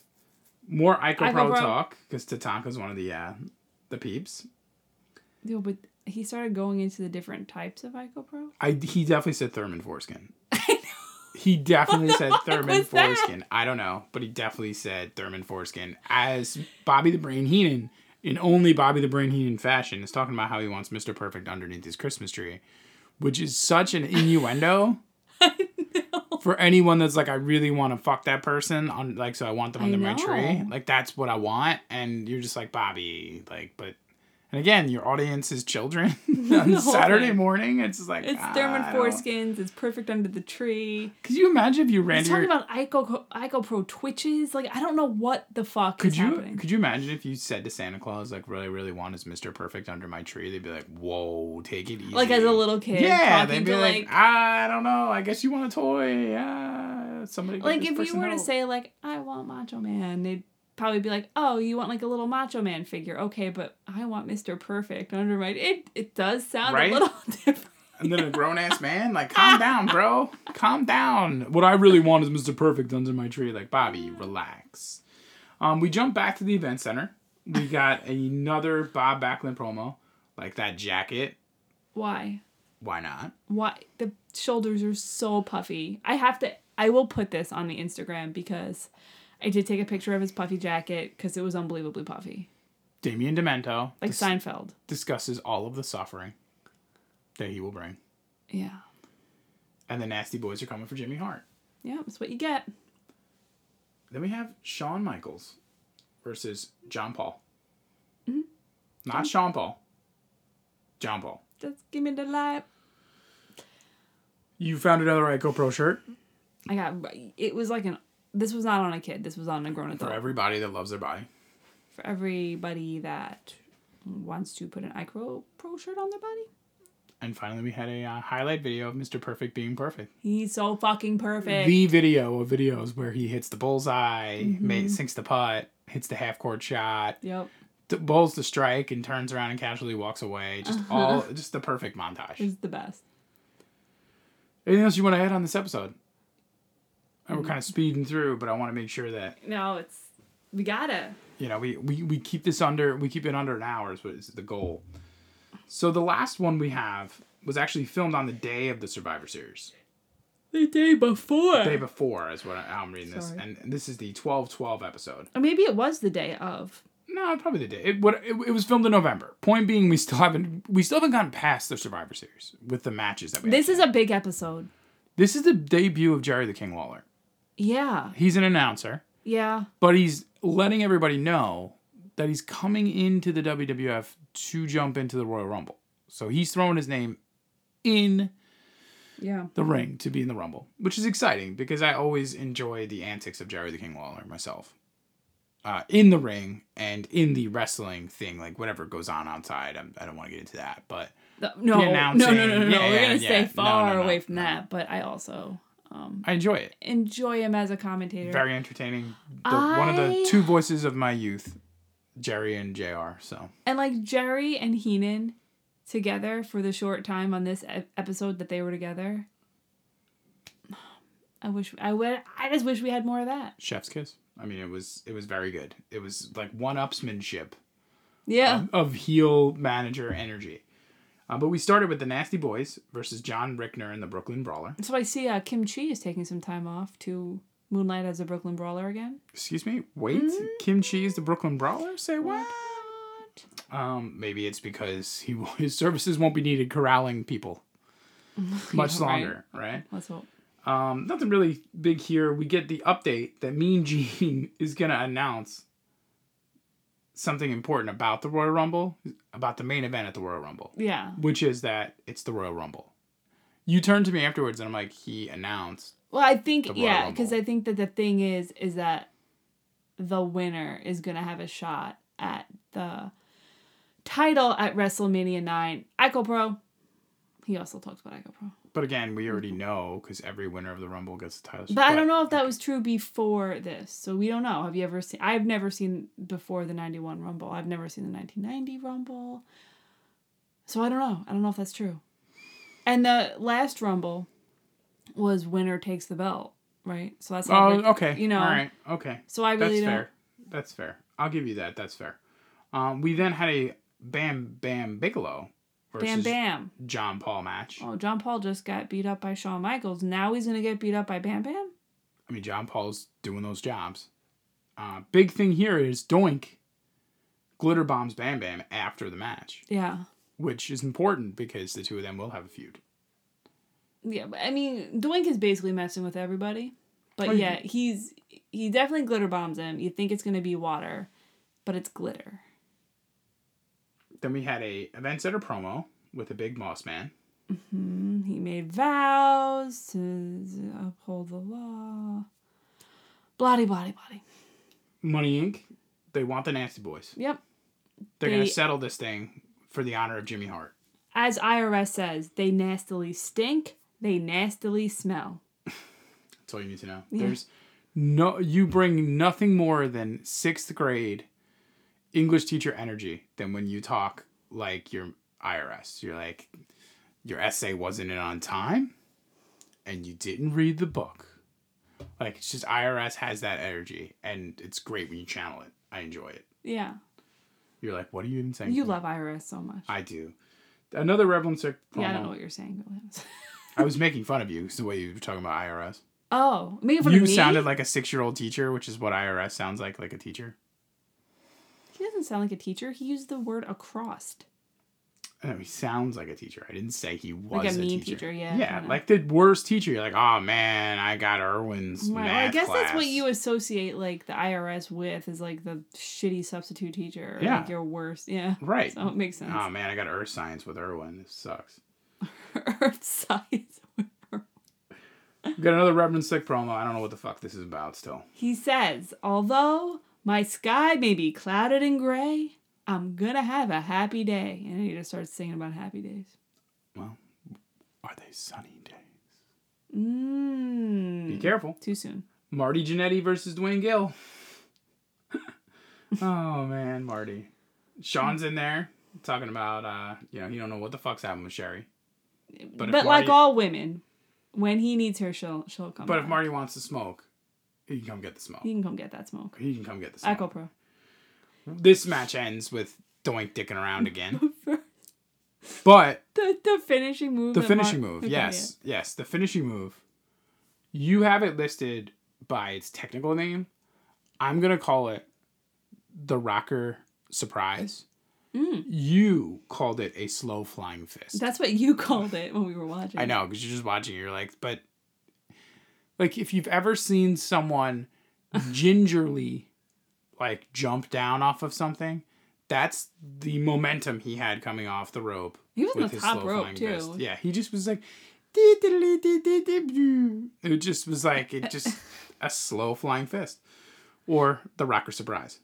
More IcoPro talk, because Tatanka's one of the peeps. No, but he started going into the different types of IcoPro. He definitely said Thurman Foreskin. I know. He definitely said Thurman Foreskin. I don't know, but he definitely said Thurman Foreskin as Bobby the Brain Heenan, in only Bobby the Brain Heenan fashion, is talking about how he wants Mr. Perfect underneath his Christmas tree, which is such an innuendo. For anyone that's like, I really want to fuck that person, on like, so I want them under my tree. Like, that's what I want. And you're just like, Bobby, like, but, and again, your audience is children on Saturday morning. It's just like, it's Thurman Foreskins. It's perfect under the tree. Could you imagine if you ran about IcoPro twitches? Like, I don't know what the fuck is happening. Could you imagine if you said to Santa Claus, like, really, really want is Mr. Perfect under my tree? They'd be like, whoa, take it easy. Like as a little kid. Yeah, they'd be like, I don't know. I guess you want a toy. Somebody. Like if you were to say like, I want Macho Man, they'd probably be like, oh, you want like a little Macho Man figure. Okay, but I want Mr. Perfect under my... It does sound right? A little different. And then a grown-ass man? Like, calm down, bro. Calm down. What I really want is Mr. Perfect under my tree. Like, Bobby, relax. We jump back to the event center. We got another Bob Backlund promo. Like, that jacket. Why? Why not? Why? The shoulders are so puffy. I will put this on the Instagram because... I did take a picture of his puffy jacket because it was unbelievably puffy. Damien Demento. Like Seinfeld. Discusses all of the suffering that he will bring. Yeah. And the Nasty Boys are coming for Jimmy Hart. Yeah, that's what you get. Then we have Shawn Michaels versus John Paul. Mm-hmm. Not Shawn Paul. John Paul. Just give me the light. You found another IcoPro shirt? This was not on a kid. This was on a grown adult. For everybody that loves their body. For everybody that wants to put an IcoPro shirt on their body. And finally, we had a highlight video of Mr. Perfect being perfect. He's so fucking perfect. The video of videos where he hits the bullseye, sinks the putt, hits the half-court shot. Yep. Bowls the strike and turns around and casually walks away. Just the perfect montage. It's the best. Anything else you want to add on this episode? And we're kind of speeding through, but I want to make sure that we gotta. You know, we keep this under an hour is the goal. So the last one we have was actually filmed on the day of the Survivor Series. The day before. The day before is what I'm reading. Sorry. This, and this is the 12/12 episode. Or maybe it was the day of. No, probably the day. It was filmed in November. Point being, we still haven't gotten past the Survivor Series with the matches that we. This is a big episode. This is the debut of Jerry the King Lawler. Yeah. He's an announcer. Yeah. But he's letting everybody know that he's coming into the WWF to jump into the Royal Rumble. So he's throwing his name in the ring to be in the Rumble, which is exciting because I always enjoy the antics of Jerry the King Lawler myself. In the ring and in the wrestling thing, like whatever goes on outside. I don't want to get into that, but... No. We're going to stay far away from that, but I also... I enjoy it. Enjoy him as a commentator. Very entertaining. One of the two voices of my youth, Jerry and JR, so... And like Jerry and Heenan together for the short time on this episode that they were together. I just wish we had more of that. Chef's kiss. I mean, it was very good. It was like one-upsmanship. Yeah. Of heel manager energy. But we started with the Nasty Boys versus John Rickner and the Brooklyn Brawler. So I see Kim Chi is taking some time off to moonlight as the Brooklyn Brawler again. Excuse me? Wait? Mm-hmm. Kim Chi is the Brooklyn Brawler? Say what? Maybe it's because his services won't be needed corralling people much longer, right? Let's hope. Nothing really big here. We get the update that Mean Gene is going to announce something important about the Royal Rumble, about the main event at the Royal Rumble. Yeah. Which is that it's the Royal Rumble. You turned to me afterwards and I'm like, he announced. Well, I think, because I think that the thing is that the winner is going to have a shot at the title at WrestleMania 9. IcoPro. He also talks about IcoPro. But again, we already know because every winner of the Rumble gets a title. But I don't know if that was true before this. So we don't know. Have you ever seen... I've never seen before the 91 Rumble. I've never seen the 1990 Rumble. So I don't know. I don't know if that's true. And the last Rumble was winner takes the belt, right? So that's... okay. You know. All right. Okay. So I really don't... That's fair. I'll give you that. That's fair. We then had a Bam Bam Bigelow versus John Paul match. Oh, John Paul just got beat up by Shawn Michaels. Now he's going to get beat up by Bam Bam? I mean, John Paul's doing those jobs. Big thing here is Doink glitter bombs Bam Bam after the match. Yeah. Which is important because the two of them will have a feud. Yeah, but I mean, Doink is basically messing with everybody. But he definitely glitter bombs him. You think it's going to be water, but it's glitter. Then we had a event center promo with a big Moss Man. Mm-hmm. He made vows to uphold the law. Bloody, bloody, bloody. Money Inc. They want the Nasty Boys. Yep. They're going to settle this thing for the honor of Jimmy Hart. As IRS says, they nastily stink. They nastily smell. That's all you need to know. Yeah. You bring nothing more than sixth grade English teacher energy than when you talk like you're IRS. You're like, your essay wasn't in on time and you didn't read the book. Like, it's just IRS has that energy and it's great when you channel it. I enjoy it. Yeah. You're like, what are you even saying? You love IRS so much. I do. Another Reverend Slick promo. Yeah, I don't know what you're saying. I was making fun of you because the way you were talking about IRS. Oh, making fun of me? You sounded like a 6-year-old teacher, which is what IRS sounds like a teacher. He doesn't sound like a teacher. He used the word across. No, he sounds like a teacher. I didn't say he was like a mean teacher. Yeah. Yeah, like the worst teacher. You're like, oh man, I got Irwin's math class. I guess that's what you associate like the IRS with is like the shitty substitute teacher. Or, yeah. Like your worst. Yeah. Right. So it makes sense. Oh man, I got earth science with Irwin. This sucks. Earth science with Irwin. We got another Reverend Slick promo. I don't know what the fuck this is about still. He says, although my sky may be clouded and gray, I'm gonna have a happy day. And he just starts singing about happy days. Well, are they sunny days? Be careful. Too soon. Marty Jannetty versus Dwayne Gill. Oh, man, Marty. Sean's in there talking about, he don't know what the fuck's happened with Sherry. But Marty, like all women, when he needs her, she'll come. But if Marty wants to smoke, he can come get the smoke. IcoPro. This match ends with Doink dicking around again. But the finishing move. Yes. The finishing move. You have it listed by its technical name. I'm going to call it the Rocker Surprise. Mm. You called it a slow flying fist. That's what you called it when we were watching. I know, because you're just watching it. You're like, but... Like, if you've ever seen someone gingerly, like, jump down off of something... That's the momentum he had coming off the rope. He was on the top rope, too. Vest. Yeah, he just was like... It just was like... It just... a slow flying fist. Or the Rocker Surprise.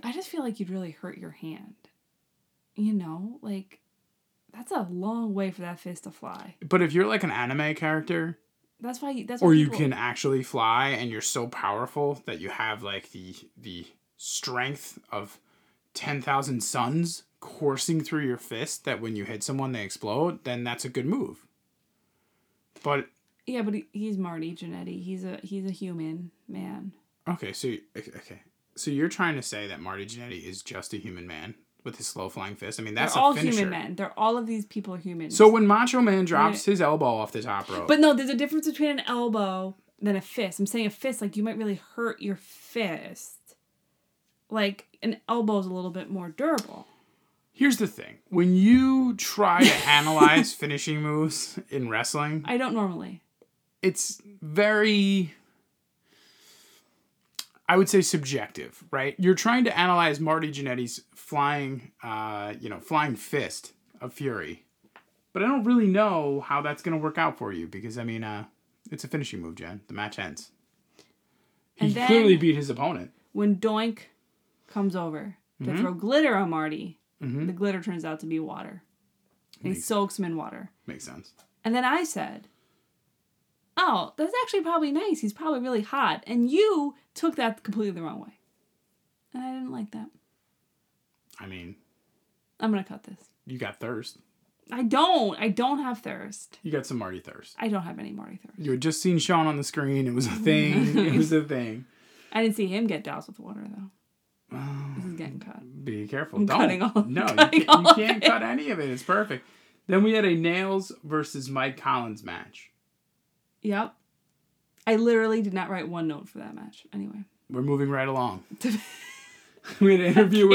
I just feel like you'd really hurt your hand. You know? Like, that's a long way for that fist to fly. But if you're like an anime character... That's why... you can actually fly and you're so powerful that you have like the strength of... 10,000 suns coursing through your fist that when you hit someone they explode, then that's a good move. But... Yeah, but he's Marty Jannetty. He's a human man. Okay, so you're trying to say that Marty Jannetty is just a human man with his slow flying fist? I mean, that's a finisher. They're all human men. All of these people are humans. So when Macho Man drops his elbow off the top rope... But no, there's a difference between an elbow than a fist. I'm saying a fist, like, you might really hurt your fist. Like, an elbow's a little bit more durable. Here's the thing. When you try to analyze finishing moves in wrestling... I don't normally. It's very... I would say subjective, right? You're trying to analyze Marty Jannetty's flying fist of fury. But I don't really know how that's going to work out for you. Because, I mean, it's a finishing move, Jen. The match ends. He clearly beat his opponent. When Doink... comes over to throw glitter on Marty. Mm-hmm. The glitter turns out to be water. He soaks him in water. Makes sense. And then I said, oh, that's actually probably nice. He's probably really hot. And you took that completely the wrong way. And I didn't like that. I mean... I'm going to cut this. You got thirst. I don't have thirst. You got some Marty thirst. I don't have any Marty thirst. You had just seen Sean on the screen. It was a thing. I didn't see him get doused with water, though. This is getting cut. Be careful. You can't cut any of it. It's perfect. Then we had a Nails versus Mike Collins match. Yep. I literally did not write one note for that match. Anyway. We're moving right along. We had an interview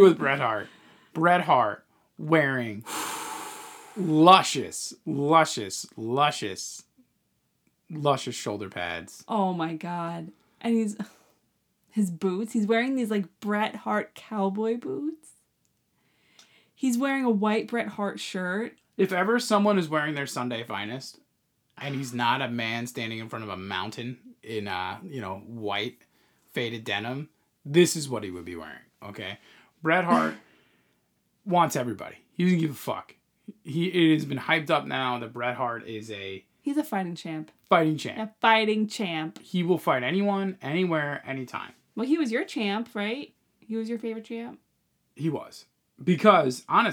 with Bret Hart. Bret Hart wearing luscious shoulder pads. Oh my God. And he's... His boots. He's wearing these, like, Bret Hart cowboy boots. He's wearing a white Bret Hart shirt. If ever someone is wearing their Sunday finest, and he's not a man standing in front of a mountain in, white faded denim, this is what he would be wearing, okay? Bret Hart wants everybody. He doesn't give a fuck. It has been hyped up now that Bret Hart is a... He's a fighting champ. He will fight anyone, anywhere, anytime. Well, he was your champ, right? He was your favorite champ? He was. Because I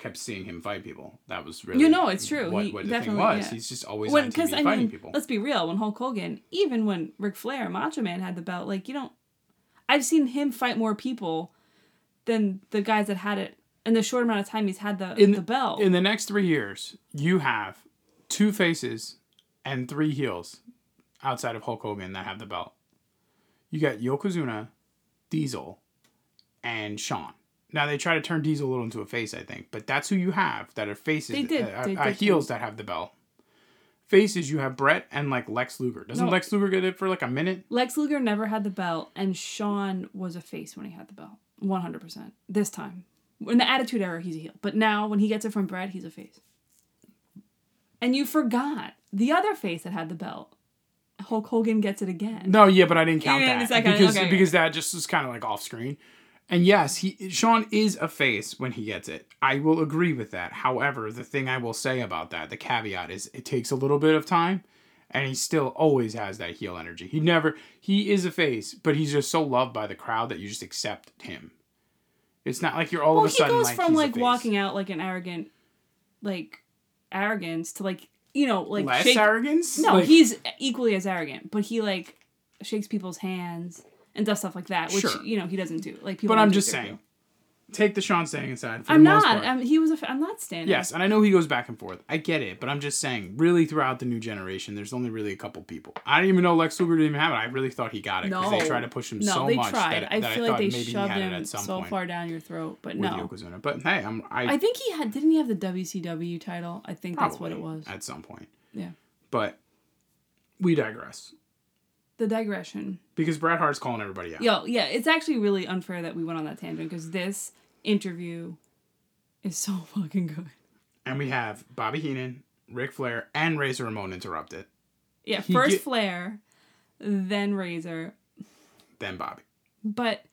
kept seeing him fight people. That was really... You know, it's true. What the thing was. Yeah. He's just always on TV fighting people. Let's be real. When Hulk Hogan, even when Ric Flair, Macho Man had the belt, like, you don't... I've seen him fight more people than the guys that had it in the short amount of time he's had the belt. In the next 3 years, you have two faces and three heels outside of Hulk Hogan that have the belt. You got Yokozuna, Diesel, and Shawn. Now, they try to turn Diesel a little into a face, I think. But that's who you have that are faces. They did heels that have the belt. Faces, you have Brett and, like, Lex Luger. Lex Luger get it for, like, a minute? Lex Luger never had the belt, and Shawn was a face when he had the belt. 100%. This time. In the Attitude Era, he's a heel. But now, when he gets it from Brett, he's a face. And you forgot the other face that had the belt. Hulk Hogan gets it again. No, yeah, but I didn't count that. Because that just was kind of like off screen. And yes, Shawn is a face when he gets it. I will agree with that. However, the thing I will say about that, the caveat is it takes a little bit of time. And he still always has that heel energy. He is a face, but he's just so loved by the crowd that you just accept him. It's not like you're all of a sudden like, he goes from like walking out like an arrogant, like arrogance to like, you know, like less arrogance? No, like, he's equally as arrogant, but he like shakes people's hands and does stuff like that, which you know, he doesn't do. Like people. But I'm just saying, take the Shawn standing aside. For I'm the not. Most part. I'm not standing. Yes, and I know he goes back and forth. I get it, but I'm just saying, really, throughout the new generation, there's only really a couple people. I didn't even know Lex Luger didn't even have it. I really thought he got it because they tried to push him so much. That I feel like they shoved him so far down your throat, but no. Yokozuna. But hey, I think he had. Didn't he have the WCW title? I think that's what it was at some point. Yeah. But we digress. The digression. Because Bret Hart's calling everybody out. Yeah, it's actually really unfair that we went on that tangent because this interview is so fucking good. And we have Bobby Heenan, Ric Flair, and Razor Ramon interrupted. Yeah, first Flair, then Razor. Then Bobby. But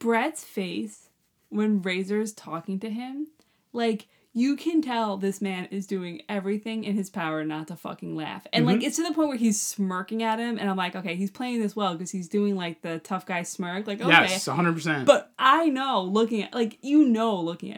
Bret's face when Razor's talking to him, like... You can tell this man is doing everything in his power not to fucking laugh. And, like, it's to the point where he's smirking at him, and I'm like, okay, he's playing this well because he's doing, like, the tough guy smirk. Like, okay. Yes, 100%. But I know, looking at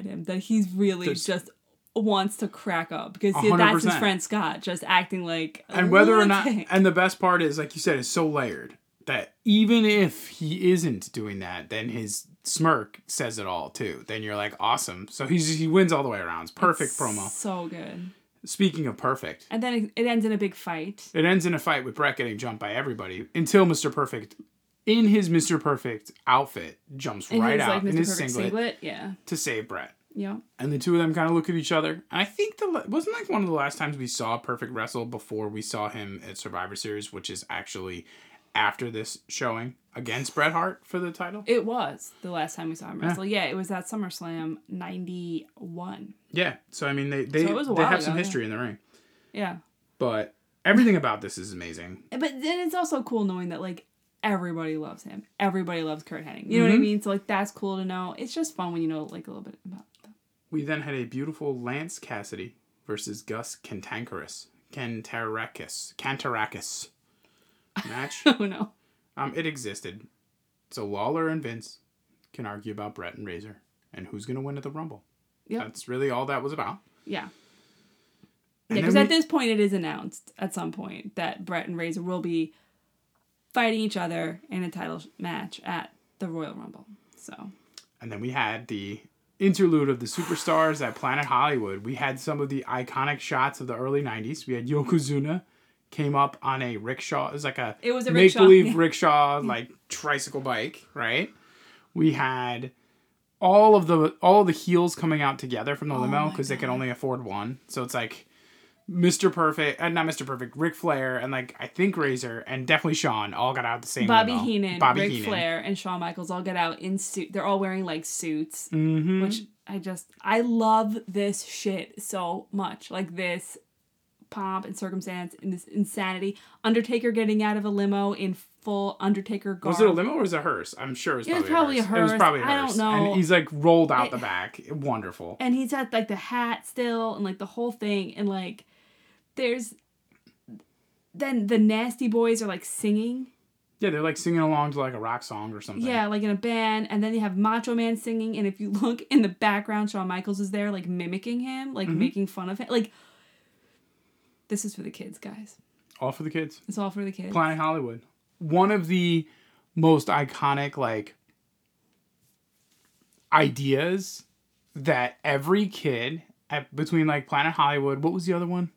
him, that he's really just wants to crack up. Because 100%. That's his friend Scott just acting like... And whether or not... And the best part is, like you said, it's so layered that even if he isn't doing that, then his... smirk says it all too. Then you're like, awesome. So he wins all the way around. It's perfect promo. So good. Speaking of perfect. And then it ends in a big fight. It ends in a fight with Bret getting jumped by everybody until Mr. Perfect, in his Mr. Perfect outfit, jumps right out in his singlet to save Bret. Yeah. And the two of them kind of look at each other. And I think wasn't like one of the last times we saw Perfect wrestle before we saw him at Survivor Series, which is actually after this showing. Against Bret Hart for the title? It was the last time we saw him wrestle. Yeah, it was at SummerSlam 91. Yeah, so I mean, they have some history in the ring. Yeah. But everything about this is amazing. But then it's also cool knowing that, like, everybody loves him. Everybody loves Kurt Hennig. You know what I mean? So, like, that's cool to know. It's just fun when you know, like, a little bit about them. We then had a beautiful Lance Cassidy versus Gus Cantarakis match. Oh, no. It existed. So Lawler and Vince can argue about Bret and Razor and who's going to win at the Rumble. Yeah. That's really all that was about. Yeah. Because at this point it is announced at some point that Bret and Razor will be fighting each other in a title match at the Royal Rumble. So. And then we had the interlude of the superstars at Planet Hollywood. We had some of the iconic shots of the early 90s. We had Yokozuna. Came up on a rickshaw. It was a make-believe rickshaw, like tricycle bike, right? We had all of the heels coming out together from the limo because they could only afford one. So it's like Ric Flair, and like I think Razor and definitely Shawn all got out of the same limo. Ric Flair, and Shawn Michaels all get out in suit. They're all wearing like suits, which I love this shit so much. Like this. Pomp and circumstance and this insanity. Undertaker getting out of a limo in full Undertaker garb. Was it a limo or was it a hearse? I'm sure it was probably a hearse. It was probably a hearse. I don't know. And he's like rolled out the back. Wonderful. And he's at like the hat still and like the whole thing. And like there's... Then the Nasty Boys are like singing. Yeah, they're like singing along to like a rock song or something. Yeah, like in a band. And then you have Macho Man singing. And if you look in the background, Shawn Michaels is there like mimicking him. Like making fun of him. Like... This is for the kids, guys. All for the kids. It's all for the kids. Planet Hollywood. One of the most iconic, like, ideas that every kid between, like, Planet Hollywood. What was the other one?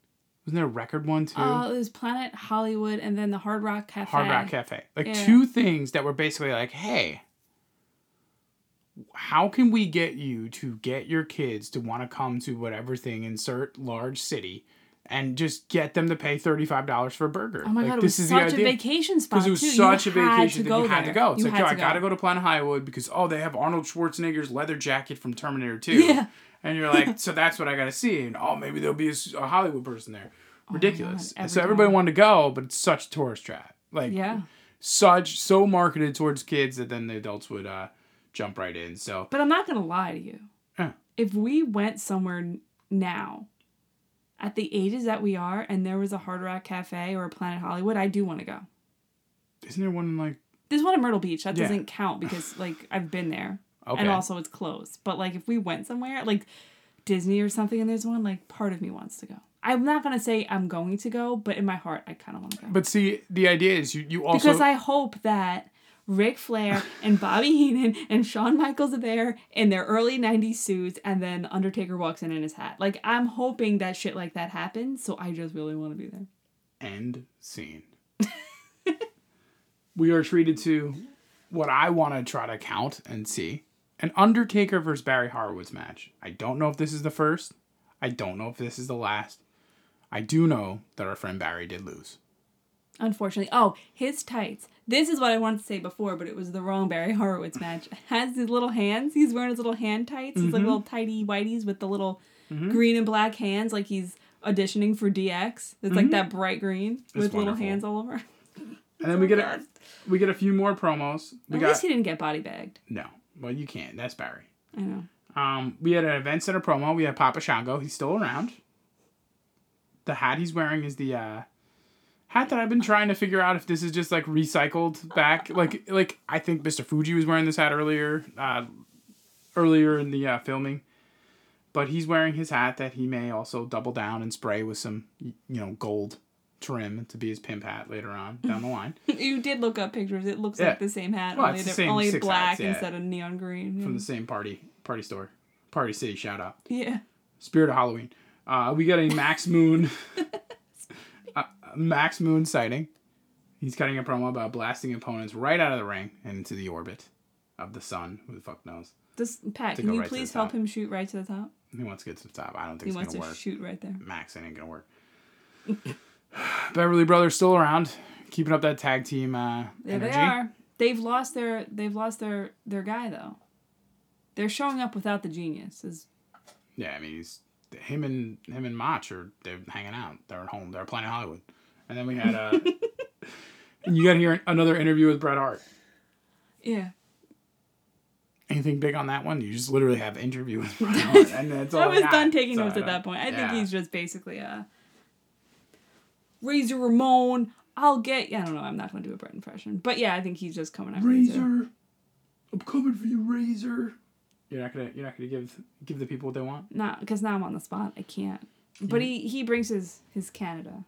Wasn't there a record one, too? Oh, it was Planet Hollywood and then the Hard Rock Cafe. Like, two things that were basically like, hey, how can we get you to get your kids to want to come to whatever thing, insert large city, and just get them to pay $35 for a burger. Oh my God, this is the idea. It was such a vacation spot, because it was such a vacation that you had to go. It's like, yo, I gotta go to Planet Hollywood because, oh, they have Arnold Schwarzenegger's leather jacket from Terminator 2. Yeah. And you're like, so that's what I got to see. And oh, maybe there'll be a Hollywood person there. Ridiculous. Oh my God, so everybody wanted to go, but it's such a tourist trap. Like, yeah. So marketed towards kids that then the adults would jump right in. So, but I'm not going to lie to you. Yeah. If we went somewhere now, at the ages that we are, and there was a Hard Rock Cafe or a Planet Hollywood, I do want to go. Isn't there one in like... There's one in Myrtle Beach. That doesn't count because, like, I've been there. Okay. And also it's closed. But, like, if we went somewhere, like Disney or something, and there's one, like, part of me wants to go. I'm not going to say I'm going to go, but in my heart, I kind of want to go. But see, the idea is you also... Because I hope that Ric Flair and Bobby Heenan and Shawn Michaels are there in their early 90s suits, and then Undertaker walks in his hat. Like, I'm hoping that shit like that happens, so I just really want to be there. End scene. We are treated to what I want to try to count and see. An Undertaker versus Barry Horowitz match. I don't know if this is the first. I don't know if this is the last. I do know that our friend Barry did lose. Unfortunately. Oh, his tights. This is what I wanted to say before, but it was the wrong Barry Horowitz match. Has his little hands. He's wearing his little hand tights. Mm-hmm. His like little tighty whities with the little green and black hands. Like he's auditioning for DX. It's like that bright green with little hands all over. And then we get a few more promos. At least he didn't get body bagged. No. Well, you can't. That's Barry. I know. We had an event center promo. We had Papa Shango. He's still around. The hat he's wearing is the hat that I've been trying to figure out if this is just like recycled back. Like I think Mr. Fuji was wearing this hat earlier in the filming, but he's wearing his hat that he may also double down and spray with some gold trim to be his pimp hat later on down the line. You did look up pictures. It looks like the same hat, well, only black hats, instead of neon green. From the same party store. Party City shout out. Yeah. Spirit of Halloween. We got a Max Moon sighting. He's cutting a promo about blasting opponents right out of the ring and into the orbit of the sun. Who the fuck knows? Pat, can you please help him shoot right to the top? He wants to get to the top. I don't think it's going to work. He wants to shoot right there. Max, it ain't going to work. Beverly Brothers still around, keeping up that tag team energy. They are. They've lost their guy though. They're showing up without the genius. Yeah, I mean, him and Mach they're hanging out. They're at home. They're playing in Hollywood. And then we had you got to hear another interview with Bret Hart. Yeah. Anything big on that one? You just literally have an interview with Bret Hart, and that's all. I was done taking notes at that point. I think he's just basically Razor Ramon, I don't know, I'm not going to do a Bret impression. But yeah, I think he's just coming out. Razor, I'm coming for you, Razor. You're not gonna give the people what they want? No, because now I'm on the spot. I can't. But he brings his Canada,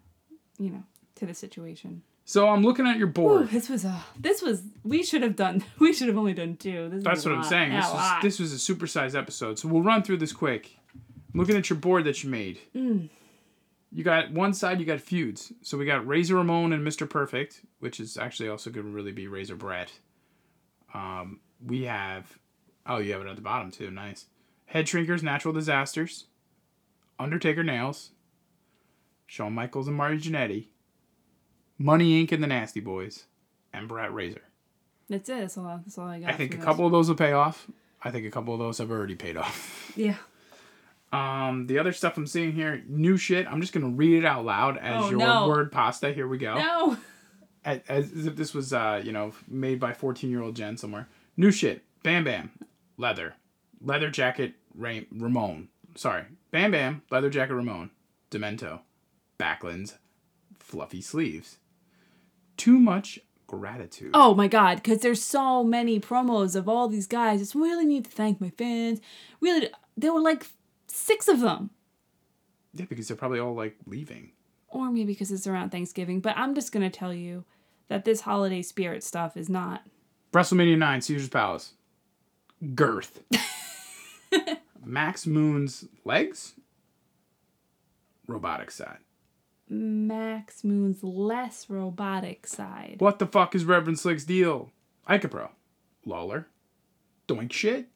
to the situation. So I'm looking at your board. Ooh, we should have only done two. That's what I'm saying. This was a supersized episode. So we'll run through this quick. I'm looking at your board that you made. You got one side, you got feuds. So we got Razor Ramon and Mr. Perfect, which is actually also going to really be Razor Brett. We have... Oh, you have it at the bottom, too. Nice. Head Shrinkers, Natural Disasters. Undertaker Nails. Shawn Michaels and Marty Jannetty. Money, Inc. and the Nasty Boys. And Brett Razor. That's it. That's all I got. I think a couple of those will pay off. I think a couple of those have already paid off. Yeah. The other stuff I'm seeing here, new shit. I'm just going to read it out loud as word pasta. Here we go. No. As if this was, made by 14-year-old Jen somewhere. New shit. Bam Bam. Leather jacket Ramon. Sorry. Bam Bam. Leather jacket Ramon. Demento. Backlund's. Fluffy sleeves. Too much gratitude. Oh my God, because there's so many promos of all these guys. It's really need to thank my fans. Really, there were like... 6 of them. Yeah, because they're probably all, like, leaving. Or maybe because it's around Thanksgiving. But I'm just going to tell you that this holiday spirit stuff is not. WrestleMania 9, Caesar's Palace. Girth. Max Moon's legs? Robotic side. Max Moon's less robotic side. What the fuck is Reverend Slick's deal? IcoPro. Lawler. Doink shit.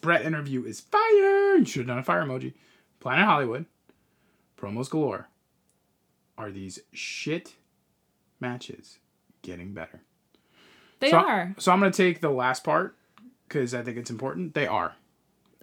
Brett interview is fire. You should have done a fire emoji. Planet Hollywood. Promos galore. Are these shit matches getting better? They are. So I'm going to take the last part because I think it's important. They are.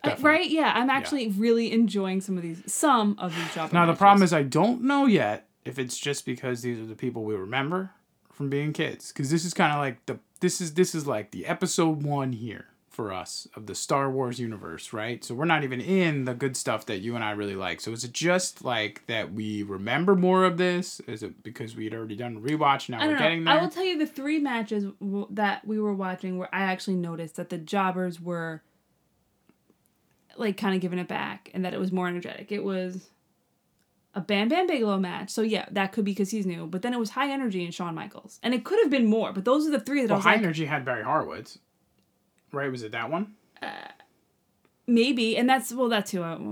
Definitely. Right? Yeah, I'm actually really enjoying some of these job. Now, the problem is I don't know yet if it's just because these are the people we remember from being kids. Because this is kind of like this is like the episode 1 here for us of the Star Wars universe, right? So we're not even in the good stuff that you and I really like. So is it just like that we remember more of this? Is it because we'd already done a rewatch? Now we're getting there. I will tell you the 3 matches that we were watching where I actually noticed that the jobbers were like kind of giving it back and that it was more energetic. It was a Bam Bam Bigelow match. So yeah, that could be because he's new, but then it was High Energy and Shawn Michaels. And it could have been more, but those are the 3 that I was like... Well, High Energy had Barry Horowitz. Right? Was it that one? Maybe. And that's who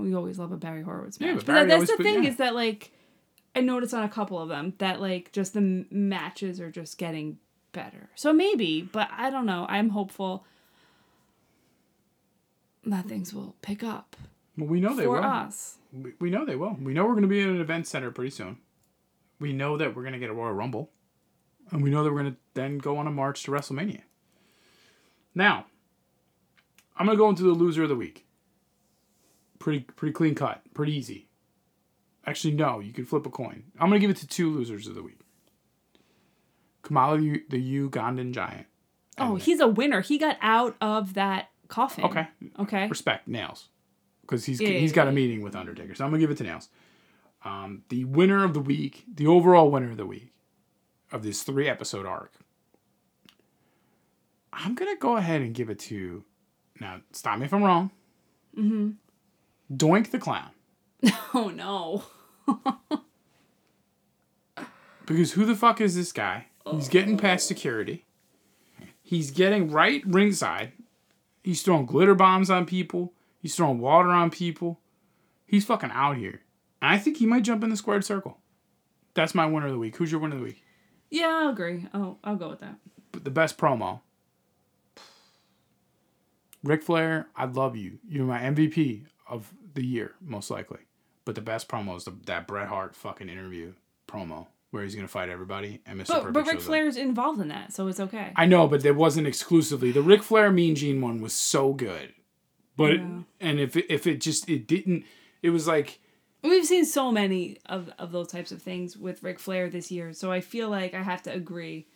we always love a Barry Horowitz match. Yeah, but Barry that's the thing is that like, I noticed on a couple of them that like just the matches are just getting better. So maybe, but I don't know. I'm hopeful that things will pick up. Well, we know they will. For us. We know they will. We know we're going to be at an event center pretty soon. We know that we're going to get a Royal Rumble. And we know that we're going to then go on a march to WrestleMania. Now, I'm going to go into the loser of the week. Pretty clean cut. Pretty easy. Actually, no. You can flip a coin. I'm going to give it to 2 losers of the week. Kamala, the Ugandan giant. Oh, he's a winner. He got out of that coffin. Okay. Respect. Nails. Because he's got a meeting with Undertaker. So I'm going to give it to Nails. The winner of the week, the overall winner of the week of this 3-episode arc, I'm going to go ahead and give it to, now stop me if I'm wrong, Doink the Clown. Oh, no. Because who the fuck is this guy? He's getting past security. He's getting right ringside. He's throwing glitter bombs on people. He's throwing water on people. He's fucking out here. And I think he might jump in the squared circle. That's my winner of the week. Who's your winner of the week? Yeah, I agree. I'll go with that. But the best promo. Ric Flair, I love you. You're my MVP of the year, most likely. But the best promo is that Bret Hart fucking interview promo where he's going to fight everybody and Mr. Perfect. But Ric Flair's involved in that, so it's okay. I know, but it wasn't exclusively. The Ric Flair Mean Gene one was so good. But yeah. And it was like we've seen so many of those types of things with Ric Flair this year, so I feel like I have to agree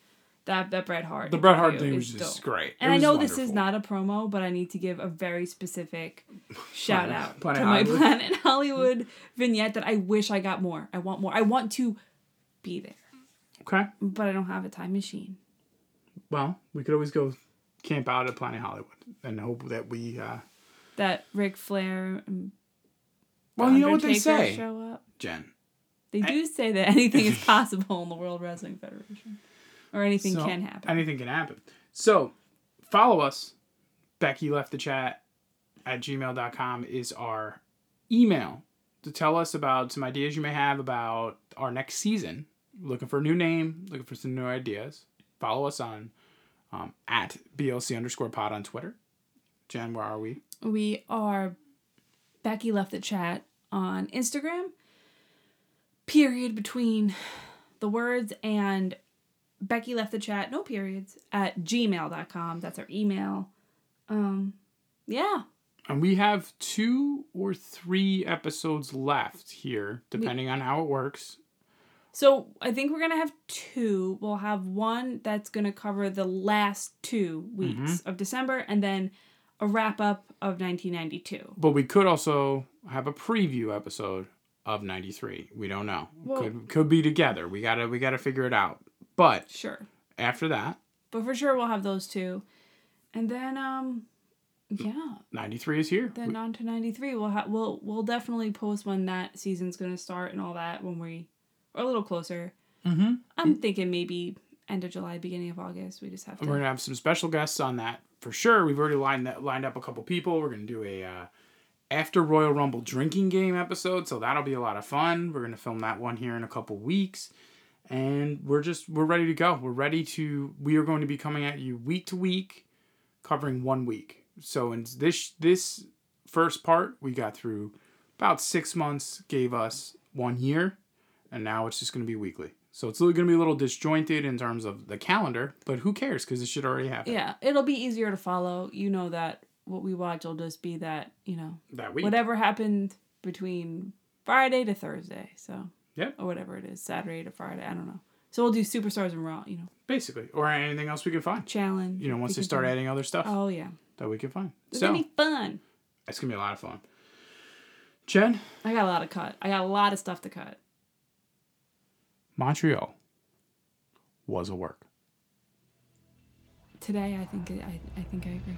that Bret Hart. The Bret Hart thing was just great. And I know wonderful. This is not a promo, but I need to give a very specific shout out to Hollywood. My Planet Hollywood vignette that I wish I got more. I want more. I want to be there. Okay. But I don't have a time machine. Well, we could always go camp out at Planet Hollywood and hope that we. That Ric Flair and well, you know what they say, show up. Jen. They do say that anything is possible in the World Wrestling Federation. Or anything can happen. Anything can happen. So, follow us. Becky left the chat at gmail.com is our email to tell us about some ideas you may have about our next season. Looking for a new name. Looking for some new ideas. Follow us on at BLC_pod on Twitter. Jen, where are we? We are Becky Left the Chat on Instagram. Period between the words and Becky Left the Chat, no periods, at gmail.com. That's our email. Yeah. And we have 2 or 3 episodes left here, depending on how it works. So I think we're going to have 2. We'll have one that's going to cover the last 2 weeks of December, and then a wrap-up of 1992. But we could also have a preview episode of 93. We don't know. Well, could be together. We gotta figure it out. But sure. After that. But for sure we'll have those 2. And then 93 is here. Then on to 93. We'll definitely post when that season's gonna start and all that when we are a little closer. Mm-hmm. I'm thinking maybe end of July, beginning of August. We just have to. We're gonna have some special guests on that. For sure, we've already lined up a couple people. We're going to do a after Royal Rumble drinking game episode, so that'll be a lot of fun. We're going to film that one here in a couple weeks, and we're ready to go. We are going to be coming at you week to week, covering 1 week. So in this first part, we got through about 6 months, gave us 1 year, and now it's just going to be weekly. So it's going to be a little disjointed in terms of the calendar, but who cares? Because it should already happen. Yeah, it'll be easier to follow. You know that what we watch will just be that, you know, that week. Whatever happened between Friday to Thursday. So, yeah. Or whatever it is, Saturday to Friday. I don't know. So we'll do Superstars and Raw, you know. Basically. Or anything else we can find. Challenge. You know, once they start adding other stuff. Oh, yeah. That we can find. It's going to be fun. It's going to be a lot of fun. Jen? I got a lot of cut. I got a lot of stuff to cut. Montreal was a work. Today, I think I agree.